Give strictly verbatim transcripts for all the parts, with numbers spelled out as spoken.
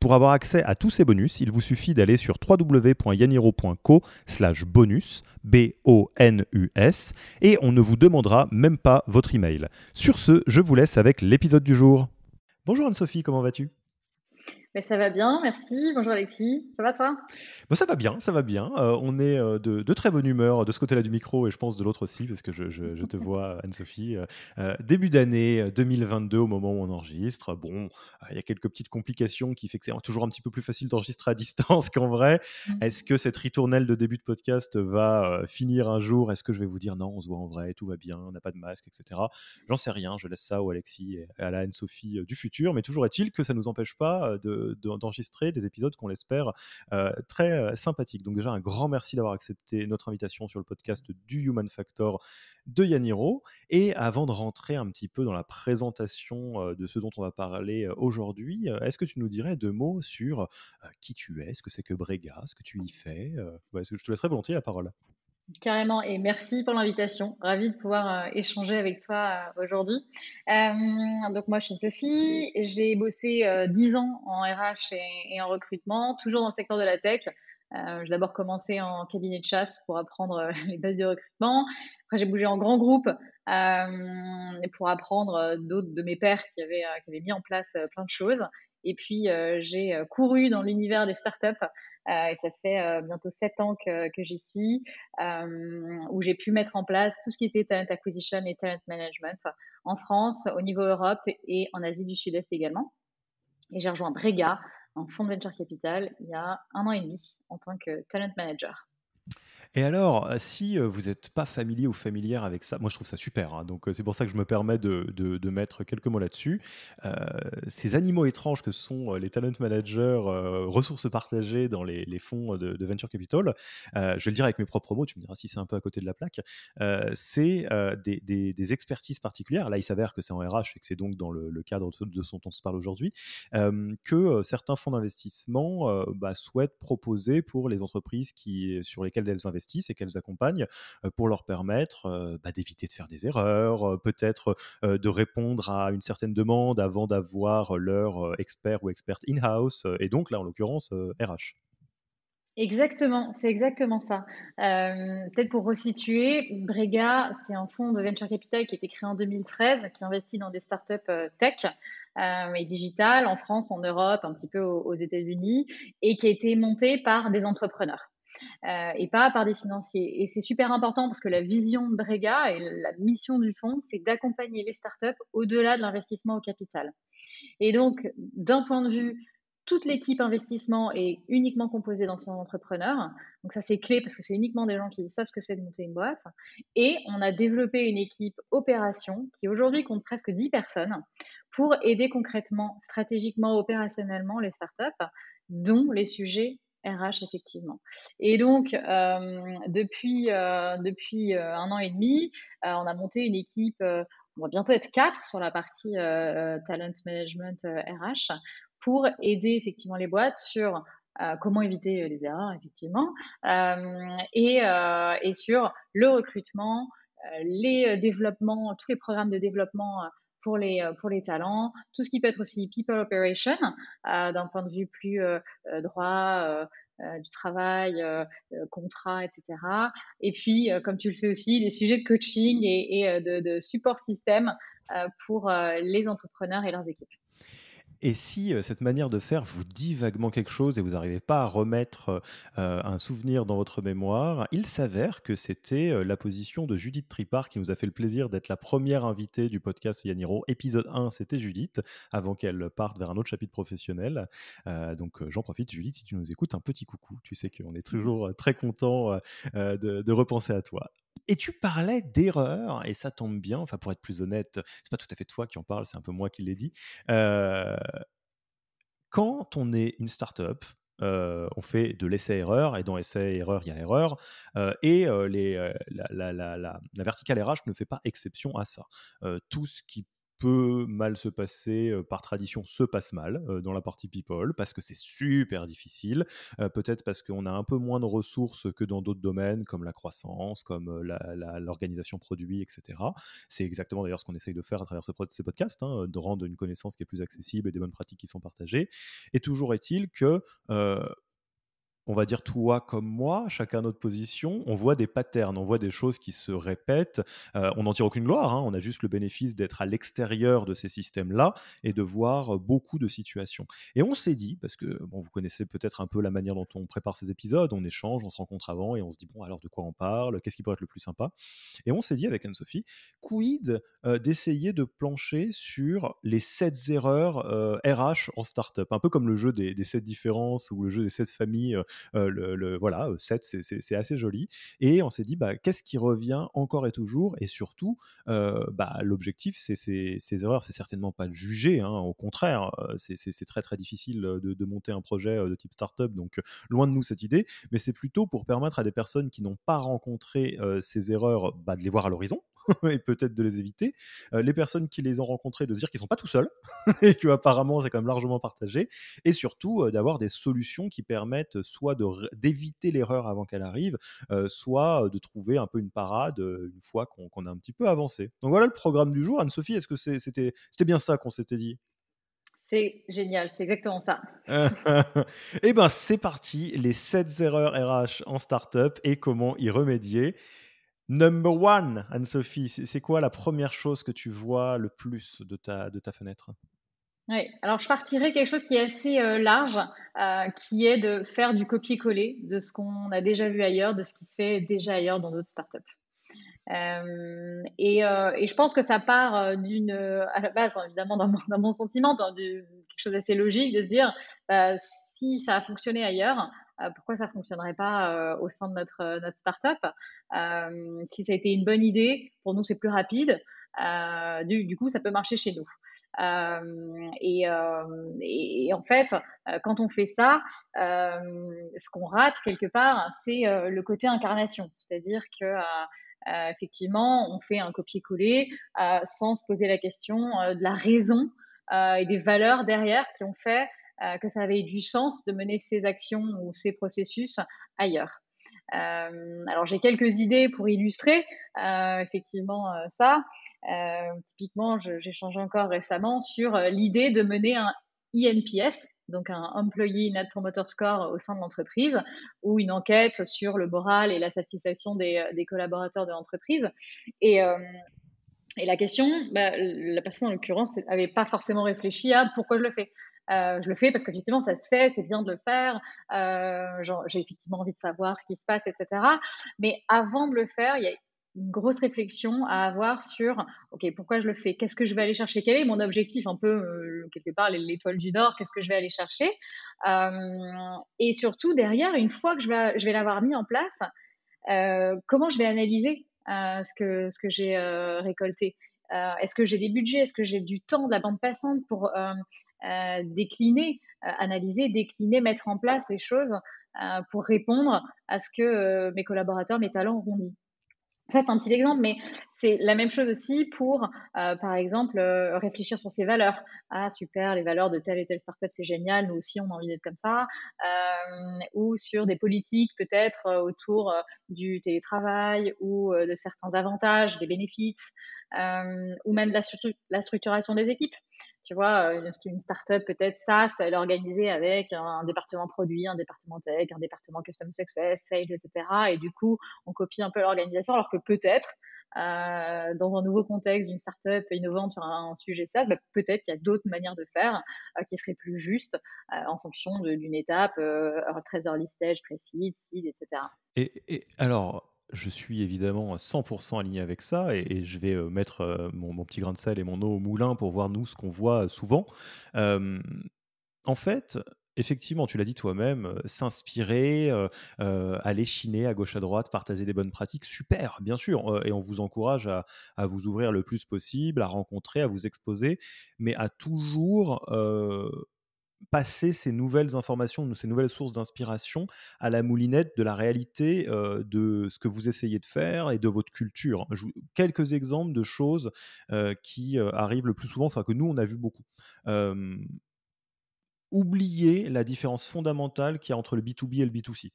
Pour avoir accès à tous ces bonus, il vous suffit d'aller sur www point yaniro point co slash bonus, B O N U S, et on ne vous demandera même pas votre email. Sur ce, je vous laisse avec l'épisode du jour. Bonjour Anne-Sophie, comment vas-tu ? Mais ça va bien, merci. Bonjour Alexis, ça va toi ? Bon, ça va bien, ça va bien. Euh, on est de, de très bonne humeur de ce côté-là du micro et je pense de l'autre aussi, parce que je, je, je te vois, Anne-Sophie. Euh, début d'année deux mille vingt-deux, au moment où on enregistre. Bon, il euh, y a quelques petites complications qui fait que c'est toujours un petit peu plus facile d'enregistrer à distance qu'en vrai. Mmh. Est-ce que cette ritournelle de début de podcast va euh, finir un jour ? Est-ce que je vais vous dire non, on se voit en vrai, tout va bien, on n'a pas de masque, et cetera. J'en sais rien, je laisse ça au Alexis et à la Anne-Sophie euh, du futur, mais toujours est-il que ça ne nous empêche pas de d'enregistrer des épisodes qu'on l'espère euh, très euh, sympathiques. Donc déjà un grand merci d'avoir accepté notre invitation sur le podcast du Human Factor de Yaniro. Et avant de rentrer un petit peu dans la présentation euh, de ce dont on va parler euh, aujourd'hui, euh, est-ce que tu nous dirais deux mots sur euh, qui tu es, ce que c'est que Breega, ce que tu y fais euh, ouais, est-ce que je te laisserai volontiers la parole. Carrément, et merci pour l'invitation. Ravie de pouvoir euh, échanger avec toi euh, aujourd'hui. Euh, donc moi, je suis Sophie. J'ai bossé euh, dix ans en R H et, et en recrutement, toujours dans le secteur de la tech. Euh, j'ai d'abord commencé en cabinet de chasse pour apprendre euh, les bases du recrutement. Après, j'ai bougé en grand groupe euh, pour apprendre euh, d'autres de mes pairs qui avaient, euh, qui avaient mis en place euh, plein de choses. Et puis, euh, j'ai couru dans l'univers des startups euh, et ça fait euh, bientôt sept ans que, que j'y suis, euh, où j'ai pu mettre en place tout ce qui était talent acquisition et talent management en France, au niveau Europe et en Asie du Sud-Est également. Et j'ai rejoint Breega en fonds de venture capital il y a un an et demi en tant que talent manager. Et alors, si vous n'êtes pas familier ou familière avec ça, moi je trouve ça super, hein, donc c'est pour ça que je me permets de, de, de mettre quelques mots là-dessus. Euh, ces animaux étranges que sont les talent managers, euh, ressources partagées dans les, les fonds de, de venture capital, euh, je vais le dire avec mes propres mots, tu me diras si c'est un peu à côté de la plaque, euh, c'est euh, des, des, des expertises particulières, là il s'avère que c'est en R H et que c'est donc dans le, le cadre de ce dont on se parle aujourd'hui, euh, que certains fonds d'investissement euh, bah, souhaitent proposer pour les entreprises qui, sur lesquelles elles investissent et qu'elles accompagnent pour leur permettre euh, bah, d'éviter de faire des erreurs, euh, peut-être euh, de répondre à une certaine demande avant d'avoir leur expert ou experte in-house, et donc là en l'occurrence euh, R H. Exactement, c'est exactement ça. Euh, peut-être pour resituer, Breega, c'est un fonds de venture capital qui a été créé en deux mille treize, qui investit dans des startups tech euh, et digitales en France, en Europe, un petit peu aux, aux États-Unis, et qui a été monté par des entrepreneurs. Euh, et pas par des financiers. Et c'est super important parce que la vision de Breega et la mission du fonds, c'est d'accompagner les startups au-delà de l'investissement au capital. Et donc, d'un point de vue, toute l'équipe investissement est uniquement composée d'anciens entrepreneurs. Donc ça, c'est clé parce que c'est uniquement des gens qui savent ce que c'est de monter une boîte. Et on a développé une équipe opération qui aujourd'hui compte presque dix personnes pour aider concrètement, stratégiquement, opérationnellement les startups, dont les sujets R H, effectivement. Et donc, euh, depuis, euh, depuis euh, un an et demi, euh, on a monté une équipe, euh, on va bientôt être quatre sur la partie euh, talent management euh, R H, pour aider effectivement les boîtes sur euh, comment éviter les erreurs, effectivement, euh, et, euh, et sur le recrutement, euh, les développements, tous les programmes de développement euh, Pour les, pour les talents, tout ce qui peut être aussi people operation, euh, d'un point de vue plus euh, droit, euh, euh, du travail, euh, contrat, et cetera. Et puis, euh, comme tu le sais aussi, les sujets de coaching et, et de, de support système euh, pour euh, les entrepreneurs et leurs équipes. Et si euh, cette manière de faire vous dit vaguement quelque chose et vous n'arrivez pas à remettre euh, un souvenir dans votre mémoire, il s'avère que c'était euh, la position de Judith Tripart qui nous a fait le plaisir d'être la première invitée du podcast Yaniro. Épisode un, c'était Judith, avant qu'elle parte vers un autre chapitre professionnel. Euh, donc euh, j'en profite, Judith, si tu nous écoutes, un petit coucou. Tu sais qu'on est toujours euh, très content euh, de, de repenser à toi. Et tu parlais d'erreurs, et ça tombe bien, enfin pour être plus honnête, c'est pas tout à fait toi qui en parle, c'est un peu moi qui l'ai dit. Euh, quand on est une start-up, Euh, on fait de l'essai-erreur, et dans essai-erreur, il y a erreur, euh, et euh, les, euh, la, la, la, la, la verticale R H ne fait pas exception à ça. Euh, tout ce qui peut mal se passer, euh, par tradition, se passe mal euh, dans la partie people, parce que c'est super difficile, euh, peut-être parce qu'on a un peu moins de ressources que dans d'autres domaines, comme la croissance, comme la, la, l'organisation produit, et cetera. C'est exactement d'ailleurs ce qu'on essaye de faire à travers ce, ces podcasts, hein, de rendre une connaissance qui est plus accessible et des bonnes pratiques qui sont partagées. Et toujours est-il que... Euh, on va dire toi comme moi, chacun notre position, on voit des patterns, on voit des choses qui se répètent, euh, on n'en tire aucune gloire, hein, on a juste le bénéfice d'être à l'extérieur de ces systèmes-là et de voir beaucoup de situations. Et on s'est dit, parce que bon, vous connaissez peut-être un peu la manière dont on prépare ces épisodes, on échange, on se rencontre avant et on se dit, bon alors de quoi on parle, qu'est-ce qui pourrait être le plus sympa? Et on s'est dit avec Anne-Sophie, quid euh, d'essayer de plancher sur les sept erreurs euh, R H en start-up, un peu comme le jeu des, des sept différences ou le jeu des sept familles. euh, Euh, le, le, voilà, sept, c'est, c'est, c'est assez joli. Et on s'est dit, bah, qu'est-ce qui revient encore et toujours? Et surtout, euh, bah, l'objectif, c'est, c'est, ces erreurs, c'est certainement pas de juger, hein, au contraire, c'est, c'est, c'est très très difficile de, de monter un projet de type startup, donc loin de nous cette idée, mais c'est plutôt pour permettre à des personnes qui n'ont pas rencontré euh, ces erreurs, bah, de les voir à l'horizon, et peut-être de les éviter, euh, les personnes qui les ont rencontrées de se dire qu'ils ne sont pas tout seuls et qu'apparemment c'est quand même largement partagé, et surtout euh, d'avoir des solutions qui permettent soit de r- d'éviter l'erreur avant qu'elle arrive, euh, soit de trouver un peu une parade euh, une fois qu'on, qu'on a un petit peu avancé. Donc voilà le programme du jour. Anne-Sophie, est-ce que c'est, c'était, c'était bien ça qu'on s'était dit? C'est génial, c'est exactement ça. Eh bien c'est parti, les sept erreurs R H en start-up et comment y remédier. Number one, Anne-Sophie, c'est quoi la première chose que tu vois le plus de ta, de ta fenêtre? Oui, alors je partirais quelque chose qui est assez euh, large, euh, qui est de faire du copier-coller de ce qu'on a déjà vu ailleurs, de ce qui se fait déjà ailleurs dans d'autres startups. Euh, et, euh, et je pense que ça part d'une, à la base, évidemment, dans mon, dans mon sentiment, dans du, quelque chose d'assez logique, de se dire euh, si ça a fonctionné ailleurs, pourquoi ça ne fonctionnerait pas euh, au sein de notre, euh, notre start-up? Euh, si ça a été une bonne idée, pour nous, c'est plus rapide. Euh, du, du coup, ça peut marcher chez nous. Euh, et, euh, et, et en fait, euh, quand on fait ça, euh, ce qu'on rate quelque part, c'est euh, le côté incarnation. C'est-à-dire que... Euh, Euh, effectivement, on fait un copier-coller euh, sans se poser la question euh, de la raison euh, et des valeurs derrière qui ont fait euh, que ça avait du sens de mener ces actions ou ces processus ailleurs. Euh, alors, j'ai quelques idées pour illustrer euh, effectivement euh, ça. Euh, typiquement, je, j'ai changé encore récemment sur euh, l'idée de mener un I N P S, donc un Employee Net Promoter Score au sein de l'entreprise, ou une enquête sur le moral et la satisfaction des, des collaborateurs de l'entreprise. Et, euh, et la question, bah, la personne en l'occurrence n'avait pas forcément réfléchi à pourquoi je le fais. Euh, je le fais parce qu'effectivement ça se fait, c'est bien de le faire, euh, genre, j'ai effectivement envie de savoir ce qui se passe, et cetera. Mais avant de le faire, il y a une grosse réflexion à avoir sur ok, pourquoi je le fais, qu'est-ce que je vais aller chercher, quel est mon objectif, un peu euh, quelque part l'étoile du Nord, qu'est-ce que je vais aller chercher, euh, et surtout derrière, une fois que je vais, je vais l'avoir mis en place, euh, comment je vais analyser euh, ce que, ce que j'ai euh, récolté, euh, est-ce que j'ai des budgets, est-ce que j'ai du temps, de la bande passante pour euh, euh, décliner, euh, analyser, décliner, mettre en place les choses euh, pour répondre à ce que euh, mes collaborateurs, mes talents auront dit. Ça, c'est un petit exemple, mais c'est la même chose aussi pour, euh, par exemple, euh, réfléchir sur ses valeurs. Ah, super, les valeurs de telle et telle startup, c'est génial, nous aussi, on a envie d'être comme ça. Euh, ou sur des politiques, peut-être, euh, autour euh, du télétravail ou euh, de certains avantages, des bénéfices, euh, ou même de la, stru- la structuration des équipes. Tu vois, une, une startup, peut-être SaaS, elle est organisée avec un, un département produit, un département tech, un département custom success, sales, et cetera. Et du coup, on copie un peu l'organisation, alors que peut-être, euh, dans un nouveau contexte d'une startup innovante sur un, un sujet SaaS, bah, peut-être qu'il y a d'autres manières de faire euh, qui seraient plus justes euh, en fonction de, d'une étape, euh, très early stage, pré-seed, seed, et cetera. Et, et alors... Je suis évidemment cent pour cent aligné avec ça et, et je vais euh, mettre euh, mon, mon petit grain de sel et mon eau au moulin pour voir nous ce qu'on voit souvent. Euh, en fait, effectivement, tu l'as dit toi-même, euh, s'inspirer, euh, euh, aller chiner à gauche à droite, partager des bonnes pratiques, super, bien sûr. Euh, et on vous encourage à, à vous ouvrir le plus possible, à rencontrer, à vous exposer, mais à toujours... Euh, passer ces nouvelles informations, ces nouvelles sources d'inspiration à la moulinette de la réalité euh, de ce que vous essayez de faire et de votre culture. Je, quelques exemples de choses euh, qui euh, arrivent le plus souvent, enfin que nous on a vu beaucoup. Euh, oublier la différence fondamentale qu'il y a entre le B to B et le B to C,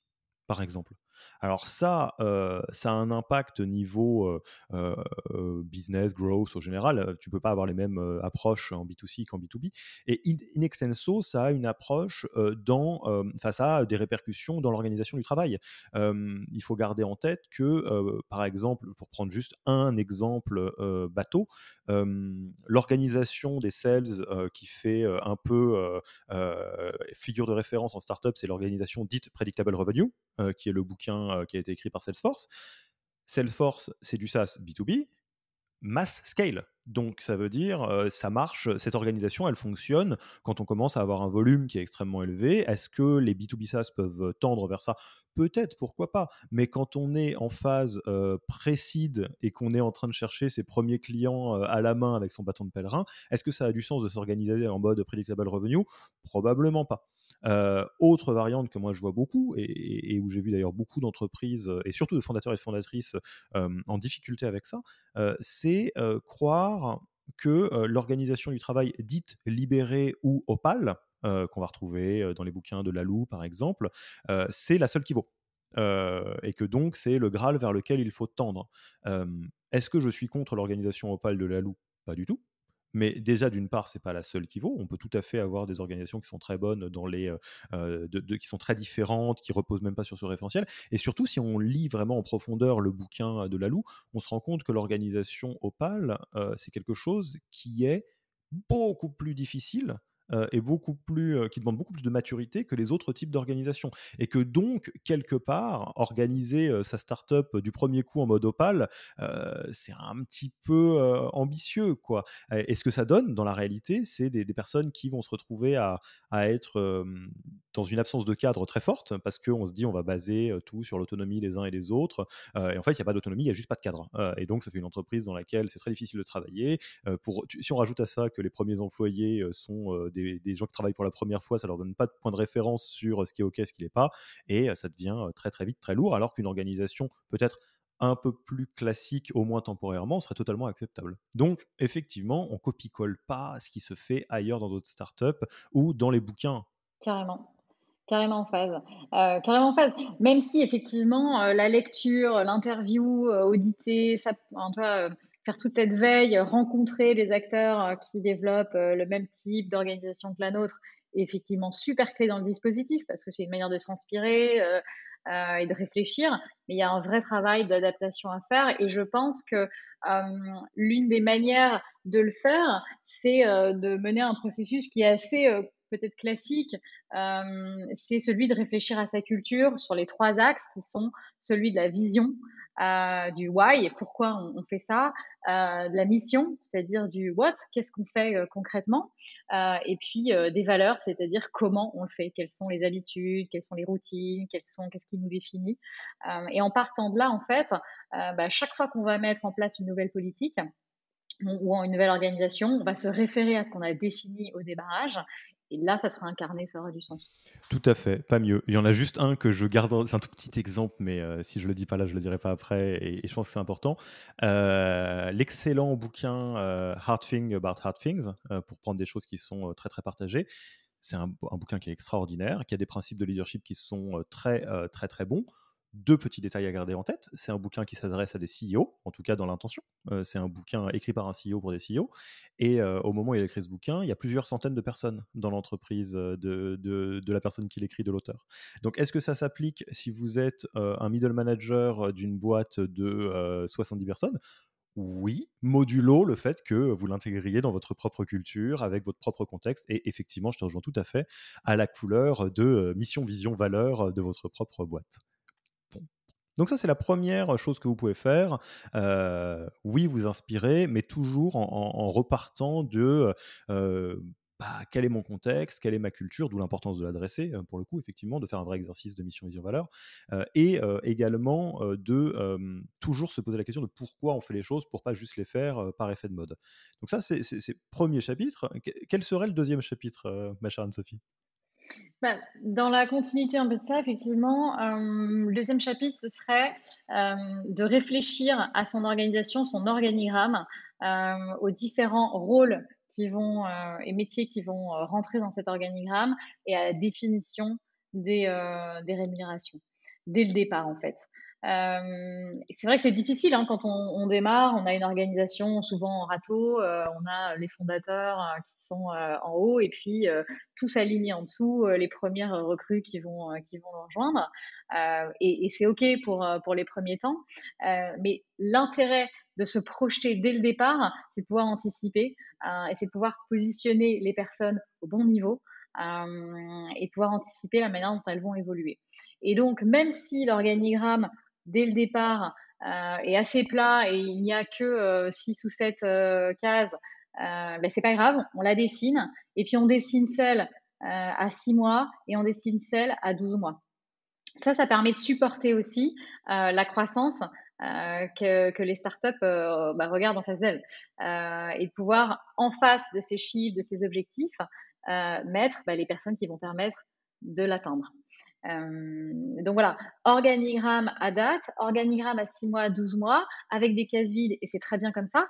par exemple. Alors ça, euh, ça a un impact niveau euh, euh, business, growth au général. Tu ne peux pas avoir les mêmes euh, approches en B to C qu'en B to B. Et in, in extenso, ça a une approche euh, dans, euh, enfin, ça a des répercussions dans l'organisation du travail. Euh, il faut garder en tête que, euh, par exemple, pour prendre juste un exemple euh, bateau, euh, l'organisation des sales euh, qui fait euh, un peu euh, euh, figure de référence en startup, c'est l'organisation dite Predictable Revenue, euh, qui est le bouquin qui a été écrit par Salesforce. Salesforce, c'est du SaaS B to B, mass scale. Donc, ça veut dire, euh, ça marche, cette organisation, elle fonctionne quand on commence à avoir un volume qui est extrêmement élevé. Est-ce que les B to B SaaS peuvent tendre vers ça ? Peut-être, pourquoi pas ? Mais quand on est en phase euh, pré-seed et qu'on est en train de chercher ses premiers clients euh, à la main avec son bâton de pèlerin, est-ce que ça a du sens de s'organiser en mode Predictable Revenue ? Probablement pas. Euh, autre variante que moi je vois beaucoup et, et, et où j'ai vu d'ailleurs beaucoup d'entreprises et surtout de fondateurs et de fondatrices euh, en difficulté avec ça, euh, c'est euh, croire que euh, l'organisation du travail dite libérée ou opale, euh, qu'on va retrouver dans les bouquins de Laloux par exemple, euh, c'est la seule qui vaut. Euh, et que donc c'est le Graal vers lequel il faut tendre. Euh, est-ce que je suis contre l'organisation opale de Laloux ? Pas du tout. Mais déjà, d'une part, c'est pas la seule qui vaut. On peut tout à fait avoir des organisations qui sont très bonnes, dans les, euh, de, de, qui sont très différentes, qui reposent même pas sur ce référentiel. Et surtout, si on lit vraiment en profondeur le bouquin de Laloux, on se rend compte que l'organisation opale, euh, c'est quelque chose qui est beaucoup plus difficile euh, et beaucoup plus, euh, qui demande beaucoup plus de maturité que les autres types d'organisations. Et que donc, quelque part, organiser euh, sa start-up du premier coup en mode opale, euh, c'est un petit peu euh, ambitieux, quoi. Et ce que ça donne, dans la réalité, c'est des, des personnes qui vont se retrouver à, à être euh, dans une absence de cadre très forte, parce qu'on se dit on va baser tout sur l'autonomie des uns et des autres. Euh, et en fait, il n'y a pas d'autonomie, il n'y a juste pas de cadre. Euh, et donc, ça fait une entreprise dans laquelle c'est très difficile de travailler. Euh, pour, si on rajoute à ça que les premiers employés sont euh, des Des, des gens qui travaillent pour la première fois, ça ne leur donne pas de point de référence sur ce qui est OK, ce qui n'est pas, et ça devient très très vite très lourd, alors qu'une organisation peut-être un peu plus classique, au moins temporairement, serait totalement acceptable. Donc, effectivement, on copie-colle pas ce qui se fait ailleurs dans d'autres startups ou dans les bouquins. Carrément. Carrément en phase, euh, carrément en phase. Même si, effectivement, euh, la lecture, l'interview, euh, auditer, ça, en tout cas, euh, faire toute cette veille, rencontrer les acteurs qui développent le même type d'organisation que la nôtre est effectivement super clé dans le dispositif parce que c'est une manière de s'inspirer euh, euh, et de réfléchir. Mais il y a un vrai travail d'adaptation à faire et je pense que euh, l'une des manières de le faire, c'est euh, de mener un processus qui est assez euh, peut-être classique, euh, c'est celui de réfléchir à sa culture sur les trois axes qui sont celui de la vision, Euh, du why et pourquoi on, on fait ça, euh, de la mission, c'est-à-dire du what, qu'est-ce qu'on fait euh, concrètement, euh, et puis euh, des valeurs, c'est-à-dire comment on le fait, quelles sont les habitudes, quelles sont les routines, quelles sont, qu'est-ce qui nous définit. Euh, et en partant de là, en fait, euh, bah, chaque fois qu'on va mettre en place une nouvelle politique on, ou une nouvelle organisation, on va se référer à ce qu'on a défini au démarrage. Et là, ça sera incarné, ça aura du sens. Tout à fait, pas mieux. Il y en a juste un que je garde, c'est un tout petit exemple, mais euh, si je ne le dis pas là, je ne le dirai pas après, et, et je pense que c'est important. Euh, l'excellent bouquin euh, Hard Thing About Hard Things, euh, pour prendre des choses qui sont euh, très, très partagées, c'est un, un bouquin qui est extraordinaire, qui a des principes de leadership qui sont euh, très, euh, très, très bons. Deux petits détails à garder en tête. C'est un bouquin qui s'adresse à des C E O, en tout cas dans l'intention. Euh, c'est un bouquin écrit par un C E O pour des C E O. Et euh, au moment où il a écrit ce bouquin, il y a plusieurs centaines de personnes dans l'entreprise de, de, de la personne qui l'écrit, de l'auteur. Donc, est-ce que ça s'applique si vous êtes euh, un middle manager d'une boîte de euh, soixante-dix personnes ? Oui, modulo le fait que vous l'intégriez dans votre propre culture, avec votre propre contexte, et effectivement, je te rejoins tout à fait, à la couleur de euh, mission, vision, valeur de votre propre boîte. Donc ça, c'est la première chose que vous pouvez faire. Euh, oui, vous inspirez, mais toujours en, en, en repartant de euh, bah, quel est mon contexte, quelle est ma culture, d'où l'importance de l'adresser, pour le coup, effectivement, de faire un vrai exercice de mission, vision, valeur, euh, et euh, également euh, de euh, toujours se poser la question de pourquoi on fait les choses, pour pas juste les faire euh, par effet de mode. Donc ça, c'est le premier chapitre. Quel serait le deuxième chapitre, euh, ma chère Anne-Sophie? Bah, dans la continuité un peu de ça, effectivement, euh, le deuxième chapitre, ce serait euh, de réfléchir à son organisation, son organigramme, euh, aux différents rôles qui vont, euh, et métiers qui vont euh, rentrer dans cet organigramme, et à la définition des, euh, des rémunérations, dès le départ en fait. Euh, c'est vrai que c'est difficile hein, quand on, on démarre, on a une organisation souvent en râteau, euh, on a les fondateurs euh, qui sont euh, en haut et puis euh, tous alignés en dessous, euh, les premières recrues qui vont, euh, qui vont nous rejoindre euh, et, et c'est ok pour, pour les premiers temps, euh, mais l'intérêt de se projeter dès le départ, c'est de pouvoir anticiper euh, et c'est de pouvoir positionner les personnes au bon niveau euh, et de pouvoir anticiper la manière dont elles vont évoluer. Et donc même si l'organigramme dès le départ euh, est assez plat et il n'y a que euh, six ou sept euh, cases, euh, ben c'est pas grave, on la dessine et puis on dessine celle euh, à six mois et on dessine celle à douze mois. Ça, ça permet de supporter aussi euh, la croissance euh, que, que les startups euh, ben, regardent en face d'elles euh, et de pouvoir en face de ces chiffres, de ces objectifs, euh, mettre ben, les personnes qui vont permettre de l'atteindre. Euh, donc voilà, organigramme à date, organigramme à six mois, à douze mois, avec des cases vides, et c'est très bien comme ça.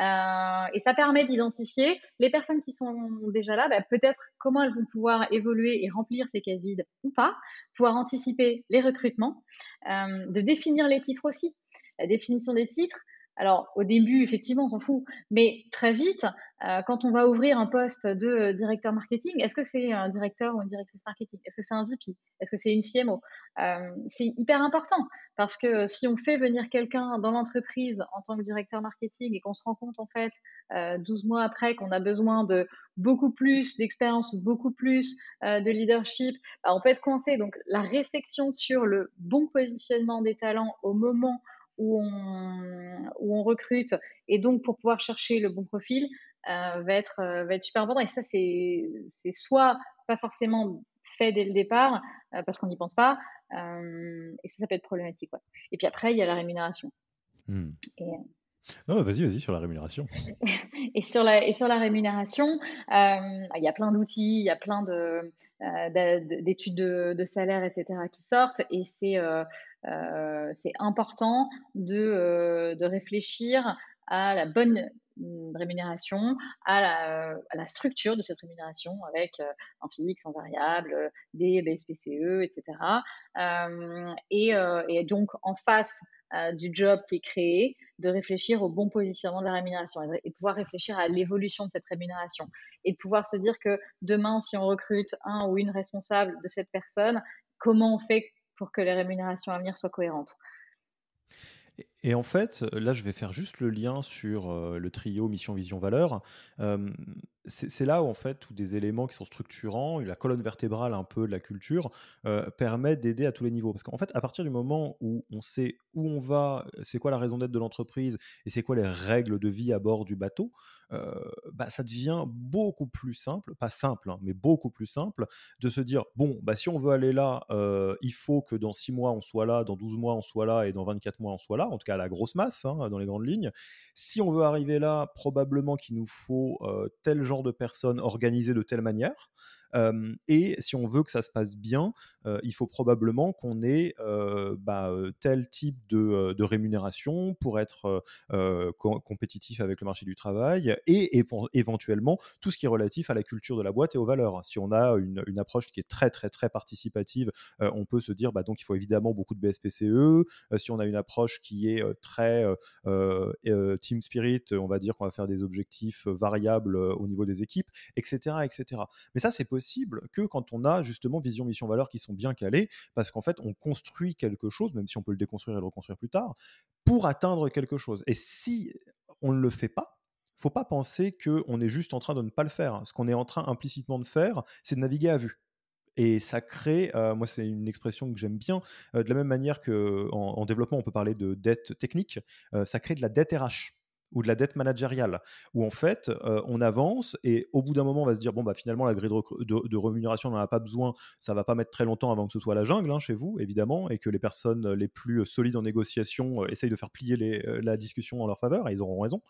Euh, et ça permet d'identifier les personnes qui sont déjà là, bah, peut-être comment elles vont pouvoir évoluer et remplir ces cases vides ou pas, pouvoir anticiper les recrutements, euh, de définir les titres aussi. La définition des titres, alors au début, effectivement, on s'en fout, mais très vite, euh, quand on va ouvrir un poste de euh, directeur marketing, est-ce que c'est un directeur ou une directrice marketing? Est-ce que c'est un V P? Est-ce que c'est une C M O? euh, C'est hyper important parce que si on fait venir quelqu'un dans l'entreprise en tant que directeur marketing et qu'on se rend compte en fait euh, douze mois après qu'on a besoin de beaucoup plus d'expérience ou beaucoup plus euh, de leadership, bah, on peut être coincé. Donc la réflexion sur le bon positionnement des talents au moment Où on, où on recrute et donc pour pouvoir chercher le bon profil euh, va, être, euh, va être super important, et ça c'est, c'est soit pas forcément fait dès le départ euh, parce qu'on n'y pense pas euh, et ça, ça peut être problématique quoi. Et puis après il y a la rémunération. Mmh. Et, euh... Non, vas-y, vas-y, sur la rémunération. et, sur la, et sur la rémunération, euh, il y a plein d'outils, il y a plein de, euh, d'études de, de salaire, et cetera qui sortent. Et c'est, euh, euh, c'est important de, euh, de réfléchir à la bonne rémunération, à la, à la structure de cette rémunération avec euh, un fixe, un variable, des B S P C E, et cetera. Euh, et, euh, et donc, en face Euh, du job qui est créé, de réfléchir au bon positionnement de la rémunération et, et pouvoir réfléchir à l'évolution de cette rémunération et de pouvoir se dire que demain, si on recrute un ou une responsable de cette personne, comment on fait pour que les rémunérations à venir soient cohérentes? Et en fait, là, je vais faire juste le lien sur euh, le trio Mission, Vision, Valeur. Euh, c'est, c'est là où, en fait, tous des éléments qui sont structurants, la colonne vertébrale un peu de la culture, euh, permettent d'aider à tous les niveaux. Parce qu'en fait, à partir du moment où on sait où on va, c'est quoi la raison d'être de l'entreprise et c'est quoi les règles de vie à bord du bateau, euh, bah, ça devient beaucoup plus simple, pas simple, hein, mais beaucoup plus simple, de se dire, bon, bah, si on veut aller là, euh, il faut que dans six mois, on soit là, dans douze mois, on soit là et dans vingt-quatre mois, on soit là. En tout cas, à la grosse masse, hein, dans les grandes lignes. Si on veut arriver là, probablement qu'il nous faut euh, tel genre de personnes organisées de telle manière. Euh, et si on veut que ça se passe bien, euh, il faut probablement qu'on ait euh, bah, tel type de, de rémunération pour être euh, co- compétitif avec le marché du travail et, et pour, éventuellement tout ce qui est relatif à la culture de la boîte et aux valeurs. Si on a une, une approche qui est très très très participative, euh, on peut se dire bah, donc il faut évidemment beaucoup de B S P C E. Euh, si on a une approche qui est très euh, euh, team spirit, on va dire qu'on va faire des objectifs variables au niveau des équipes, et cetera, et cetera. Mais ça, c'est possible que quand on a justement vision, mission, valeur qui sont bien calées, parce qu'en fait on construit quelque chose, même si on peut le déconstruire et le reconstruire plus tard, pour atteindre quelque chose. Et si on ne le fait pas, faut pas penser qu'on est juste en train de ne pas le faire. Ce qu'on est en train implicitement de faire, c'est de naviguer à vue. Et ça crée, euh, moi c'est une expression que j'aime bien, euh, de la même manière qu'en en développement on peut parler de dette technique, euh, ça crée de la dette R H. ou de la dette managériale, où en fait, euh, on avance et au bout d'un moment, on va se dire, bon, bah, finalement, la grille de, rec- de, de rémunération, on n'en a pas besoin, ça ne va pas mettre très longtemps avant que ce soit la jungle, hein, chez vous, évidemment, et que les personnes les plus solides en négociation euh, essayent de faire plier les, euh, la discussion en leur faveur, et ils auront raison.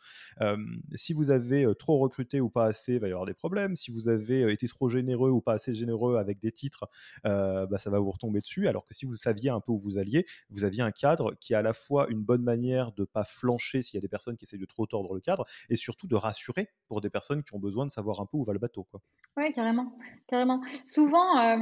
Euh, si vous avez trop recruté ou pas assez, il va y avoir des problèmes. Si vous avez été trop généreux ou pas assez généreux avec des titres, euh, bah, ça va vous retomber dessus, alors que si vous saviez un peu où vous alliez, vous aviez un cadre qui est à la fois une bonne manière de ne pas flancher s'il y a des personnes qui essayent de trop tordre le cadre, et surtout de rassurer pour des personnes qui ont besoin de savoir un peu où va le bateau, quoi. Oui, carrément, carrément. Souvent, euh,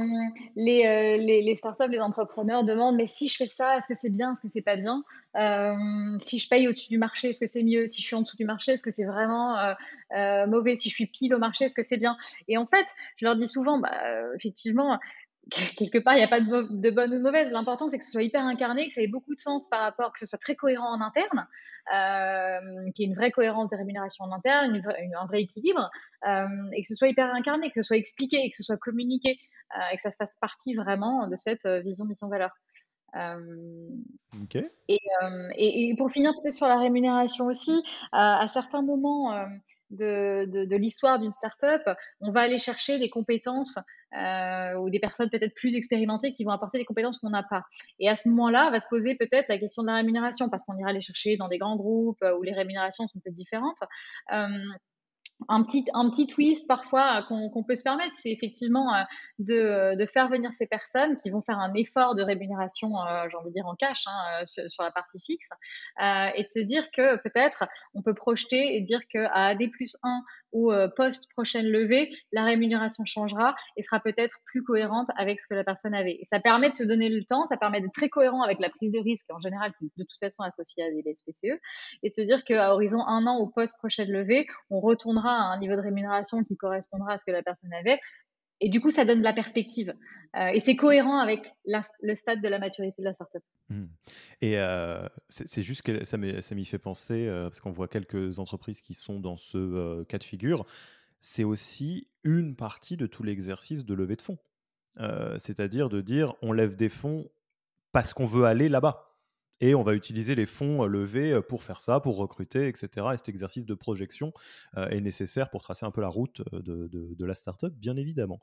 les, euh, les, les startups, les entrepreneurs demandent, mais si je fais ça, est-ce que c'est bien, est-ce que c'est pas bien, euh, si je paye au-dessus du marché, est-ce que c'est mieux, si je suis en dessous du marché, est-ce que c'est vraiment euh, euh, mauvais, si je suis pile au marché, est-ce que c'est bien. Et en fait, je leur dis souvent, bah, euh, effectivement, quelque part, il n'y a pas de, bo- de bonne ou de mauvaise. L'important, c'est que ce soit hyper incarné, que ça ait beaucoup de sens par rapport, que ce soit très cohérent en interne, euh, qu'il y ait une vraie cohérence des rémunérations en interne, une vraie, une, un vrai équilibre, euh, et que ce soit hyper incarné, que ce soit expliqué, et que ce soit communiqué, euh, et que ça se fasse partie vraiment de cette euh, vision mission-valeur. Euh, okay. et, euh, et, et pour finir peut-être sur la rémunération aussi, euh, à certains moments euh, de, de, de l'histoire d'une start-up, on va aller chercher des compétences Euh, ou des personnes peut-être plus expérimentées qui vont apporter des compétences qu'on n'a pas. Et à ce moment-là, va se poser peut-être la question de la rémunération, parce qu'on ira les chercher dans des grands groupes où les rémunérations sont peut-être différentes. Euh, un, petit, un petit twist parfois qu'on, qu'on peut se permettre, c'est effectivement euh, de, de faire venir ces personnes qui vont faire un effort de rémunération, euh, j'ai envie de dire en cash, hein, euh, sur, sur la partie fixe, euh, et de se dire que peut-être on peut projeter et dire qu'à A D plus un, ou post-prochaine levée, la rémunération changera et sera peut-être plus cohérente avec ce que la personne avait. Et ça permet de se donner le temps, ça permet d'être très cohérent avec la prise de risque, en général, c'est de toute façon associé à des S P C E, et de se dire qu'à horizon un an ou post-prochaine levée, on retournera à un niveau de rémunération qui correspondra à ce que la personne avait. Et du coup, ça donne de la perspective. Euh, et c'est cohérent avec la, le stade de la maturité de la startup. Mmh. Et euh, c'est, c'est juste que ça m'y, ça m'y fait penser, euh, parce qu'on voit quelques entreprises qui sont dans ce euh, cas de figure. C'est aussi une partie de tout l'exercice de levée de fonds. Euh, c'est-à-dire de dire, on lève des fonds parce qu'on veut aller là-bas. Et on va utiliser les fonds levés pour faire ça, pour recruter, et cetera. Et cet exercice de projection euh, est nécessaire pour tracer un peu la route de, de, de la startup, bien évidemment.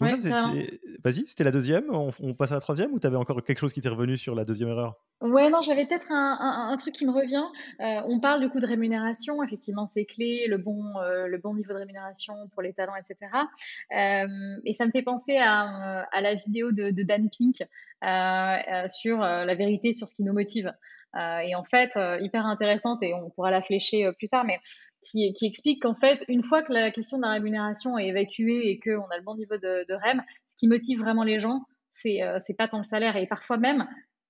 Donc ouais, ça, c'était... Vas-y, c'était la deuxième. On, on passe à la troisième, ou tu avais encore quelque chose qui t'est revenu sur la deuxième erreur ? Ouais, non, j'avais peut-être un, un, un truc qui me revient. Euh, on parle du coup de rémunération, effectivement, c'est clé, le bon, euh, le bon niveau de rémunération pour les talents, et cetera. Euh, et ça me fait penser à, à la vidéo de, de Dan Pink euh, euh, sur euh, la vérité sur ce qui nous motive. Euh, et en fait, euh, hyper intéressante, et on pourra la flécher euh, plus tard, mais qui, qui explique qu'en fait, une fois que la question de la rémunération est évacuée et qu'on a le bon niveau de, de rem, ce qui motive vraiment les gens, c'est, euh, c'est pas tant le salaire, et parfois même,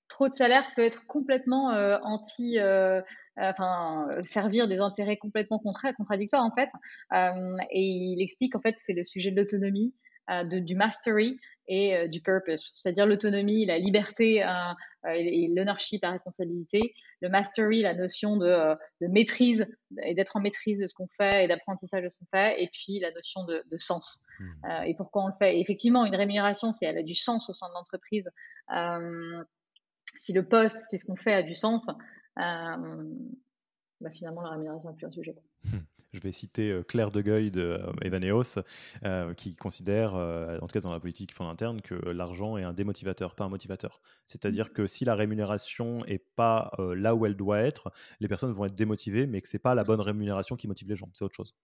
trop de salaire peut être complètement euh, anti, euh, euh, enfin, servir des intérêts complètement contra- contradictoires en fait. Euh, et il explique en fait c'est le sujet de l'autonomie, euh, de, du mastery et euh, du purpose, c'est-à-dire l'autonomie, la liberté euh, et, et l'ownership, la responsabilité, le mastery, la notion de, de maîtrise et d'être en maîtrise de ce qu'on fait et d'apprentissage de ce qu'on fait, et puis la notion de, de sens mmh. euh, et pourquoi on le fait. Et effectivement, une rémunération, si elle a du sens au sein de l'entreprise. Euh, Si le poste, c'est ce qu'on fait, a du sens, euh, bah finalement, la rémunération n'est plus un sujet. Je vais citer Claire Degueuil de Evaneos, euh, qui considère, euh, en tout cas dans la politique fin interne, que l'argent est un démotivateur, pas un motivateur. C'est-à-dire que si la rémunération n'est pas euh, là où elle doit être, les personnes vont être démotivées, mais que ce n'est pas la bonne rémunération qui motive les gens, c'est autre chose.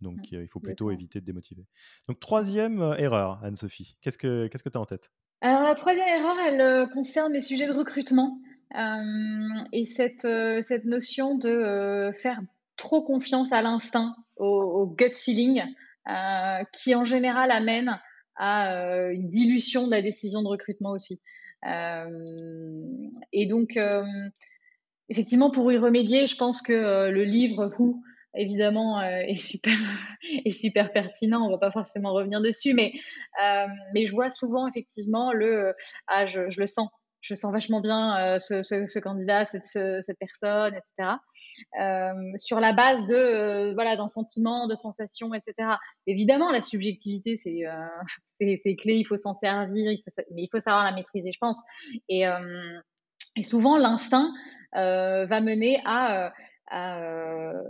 Donc, ouais, euh, il faut plutôt éviter de démotiver. Donc, troisième erreur, Anne-Sophie, qu'est-ce que qu'est-ce que tu as en tête ? Alors, la troisième erreur, elle euh, concerne les sujets de recrutement euh, et cette, euh, cette notion de euh, faire trop confiance à l'instinct, au, au gut feeling, euh, qui en général amène à euh, une dilution de la décision de recrutement aussi. Euh, et donc, euh, effectivement, pour y remédier, je pense que euh, le livre « Who », évidemment, euh, est super, est super pertinent. On va pas forcément revenir dessus, mais euh, mais je vois souvent effectivement le ah je, je le sens, je sens vachement bien euh, ce, ce, ce candidat, cette ce, cette personne, et cetera. Euh, sur la base de euh, voilà d'un sentiment, de sensation, et cetera. Évidemment, la subjectivité c'est euh, c'est, c'est clé, il faut s'en servir, il faut, mais il faut savoir la maîtriser, je pense. Et euh, et souvent l'instinct euh, va mener à euh, à, euh,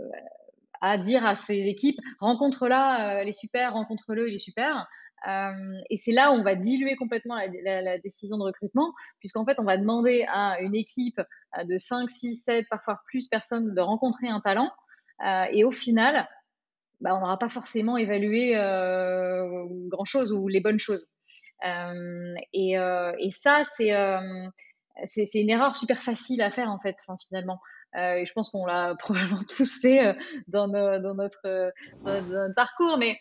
à dire à ses équipes « rencontre-la, elle est super, rencontre-le, il est super ». Euh, et c'est là où on va diluer complètement la, la, la décision de recrutement, puisqu'en fait, on va demander à une équipe de cinq, six, sept, parfois plus personnes de rencontrer un talent. Euh, et au final, bah, on n'aura pas forcément évalué euh, grand-chose ou les bonnes choses. Euh, et, euh, et ça, c'est, euh, c'est, c'est une erreur super facile à faire, en fait, hein, finalement. Euh, et je pense qu'on l'a probablement tous fait euh, dans, nos, dans, notre, euh, dans notre parcours, mais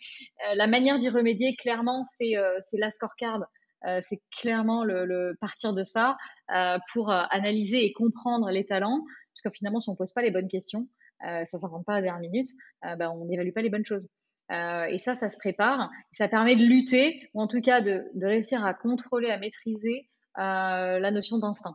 euh, la manière d'y remédier, clairement, c'est, euh, c'est la scorecard. Euh, c'est clairement le, le partir de ça euh, pour euh, analyser et comprendre les talents, parce que finalement, si on ne pose pas les bonnes questions, euh, ça ne s'invente pas à la dernière minute, euh, bah, on n'évalue pas les bonnes choses. Euh, et ça, ça se prépare. Ça permet de lutter, ou en tout cas de, de réussir à contrôler, à maîtriser euh, la notion d'instinct.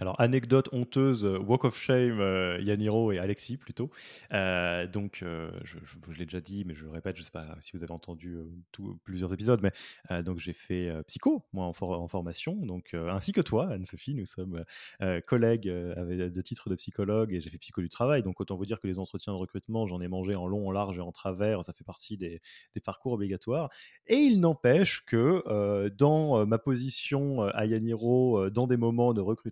Alors, anecdote honteuse, walk of shame, euh, Yaniro et Alexis plutôt. Euh, donc, euh, je, je, je l'ai déjà dit, mais je le répète, je ne sais pas si vous avez entendu euh, tout, plusieurs épisodes, mais euh, donc j'ai fait euh, psycho, moi, en, for- en formation, donc, euh, ainsi que toi, Anne-Sophie, nous sommes euh, collègues euh, avec de titres de psychologue et j'ai fait psycho du travail. Donc, autant vous dire que les entretiens de recrutement, j'en ai mangé en long, en large et en travers, ça fait partie des, des parcours obligatoires. Et il n'empêche que euh, dans euh, ma position euh, à Yaniro, euh, dans des moments de recrutement,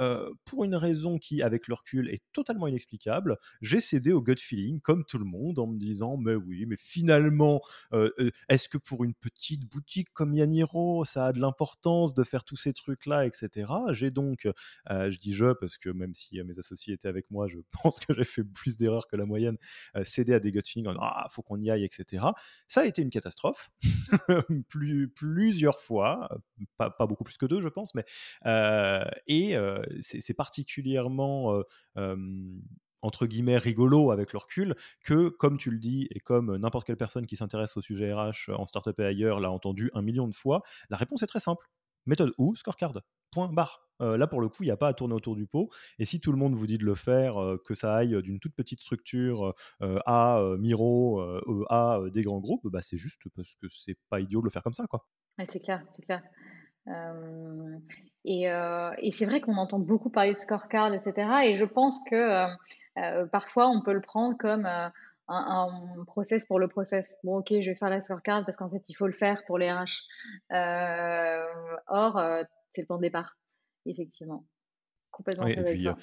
Euh, pour une raison qui, avec le recul, est totalement inexplicable, j'ai cédé au gut feeling, comme tout le monde, en me disant « mais oui, mais finalement, euh, est-ce que pour une petite boutique comme Yaniro, ça a de l'importance de faire tous ces trucs-là, et cetera » J'ai donc, euh, je dis « je » parce que même si mes associés étaient avec moi, je pense que j'ai fait plus d'erreurs que la moyenne, euh, cédé à des gut feelings en disant « ah, faut qu'on y aille, et cetera » Ça a été une catastrophe, plus, plusieurs fois, pas, pas beaucoup plus que deux, je pense, mais... Euh, Et euh, c'est, c'est particulièrement, euh, euh, entre guillemets, rigolo avec le recul que, comme tu le dis, et comme n'importe quelle personne qui s'intéresse au sujet R H en start-up et ailleurs l'a entendu un million de fois, la réponse est très simple. Méthode ou scorecard, point barre. Euh, là, pour le coup, il n'y a pas à tourner autour du pot. Et si tout le monde vous dit de le faire, euh, que ça aille d'une toute petite structure euh, à euh, Miro, euh, à euh, des grands groupes, bah, c'est juste parce que c'est pas idiot de le faire comme ça, quoi. Ouais, c'est clair, c'est clair. Euh, et, euh, et c'est vrai qu'on entend beaucoup parler de scorecard, et cetera. Et je pense que euh, euh, parfois, on peut le prendre comme euh, un, un process pour le process. Bon, ok, je vais faire la scorecard parce qu'en fait, il faut le faire pour les R H. Euh, or, euh, c'est le point de départ, effectivement. Complètement. Oui, et puis, euh,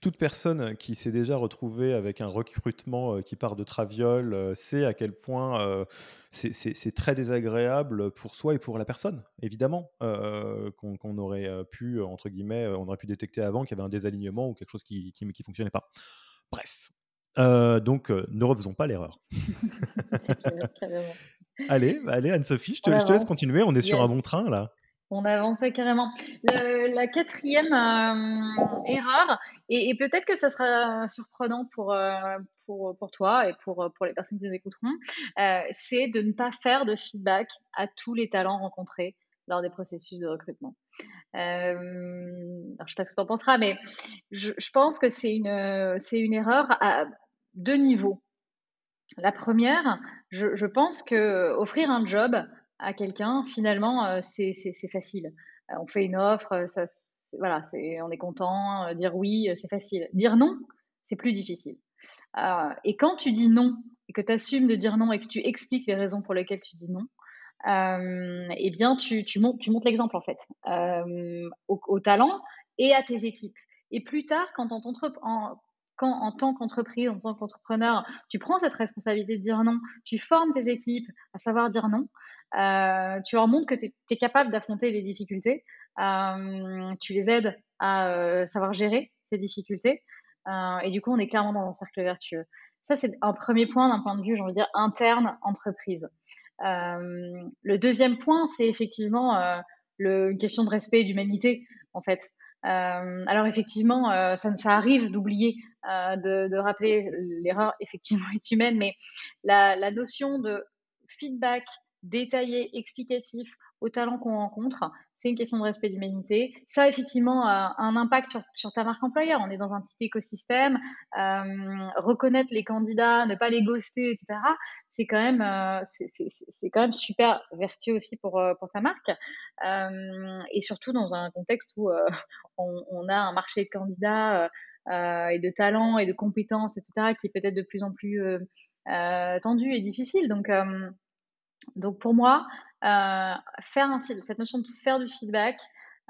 toute personne qui s'est déjà retrouvée avec un recrutement euh, qui part de traviole euh, sait à quel point euh, c'est, c'est, c'est très désagréable pour soi et pour la personne, évidemment, euh, qu'on, qu'on aurait pu, entre guillemets, on aurait pu détecter avant qu'il y avait un désalignement ou quelque chose qui ne fonctionnait pas. Bref. Euh, donc, euh, ne refaisons pas l'erreur. C'est clair, carrément. Allez, allez, Anne-Sophie, je te, je te laisse continuer. On est sur yes. un bon train, là. On avançait carrément. Le, la quatrième euh, erreur, et, et peut-être que ça sera surprenant pour, euh, pour, pour toi et pour, pour les personnes qui nous écouteront, euh, c'est de ne pas faire de feedback à tous les talents rencontrés lors des processus de recrutement. Euh, alors, je ne sais pas ce que tu en penseras, mais je, je pense que c'est une, c'est une erreur à deux niveaux. La première, je, je pense qu'offrir un job à quelqu'un, finalement, euh, c'est, c'est, c'est facile. Euh, on fait une offre, ça, c'est, voilà, c'est, on est content, euh, dire oui, euh, c'est facile. Dire non, c'est plus difficile. Euh, et quand tu dis non, et que tu assumes de dire non, et que tu expliques les raisons pour lesquelles tu dis non, euh, eh bien, tu, tu, montes, tu montes l'exemple, en fait, euh, au, au talent et à tes équipes. Et plus tard, quand on t'entre... En, Quand, en tant qu'entreprise, en tant qu'entrepreneur, tu prends cette responsabilité de dire non, tu formes tes équipes à savoir dire non, euh, tu leur montres que tu es capable d'affronter les difficultés, euh, tu les aides à euh, savoir gérer ces difficultés, euh, et du coup, on est clairement dans un cercle vertueux. Ça, c'est un premier point d'un point de vue, j'ai envie de dire, interne entreprise. Euh, le deuxième point, c'est effectivement euh, le, une question de respect et d'humanité, en fait. Euh, alors effectivement, euh, ça, ça arrive d'oublier, euh, de, de rappeler l'erreur effectivement est humaine, mais la, la notion de feedback détaillé, explicatif aux talents qu'on rencontre, c'est une question de respect d'humanité. Ça, effectivement, a un impact sur, sur ta marque employeur. On est dans un petit écosystème. Euh, reconnaître les candidats, ne pas les ghoster, et cetera, c'est quand même, euh, c'est, c'est, c'est quand même super vertueux aussi pour, pour ta marque. Euh, et surtout dans un contexte où euh, on, on a un marché de candidats euh, et de talents et de compétences, et cetera, qui est peut-être de plus en plus euh, euh, tendu et difficile. Donc, euh, donc pour moi, Euh, faire un fil, cette notion de faire du feedback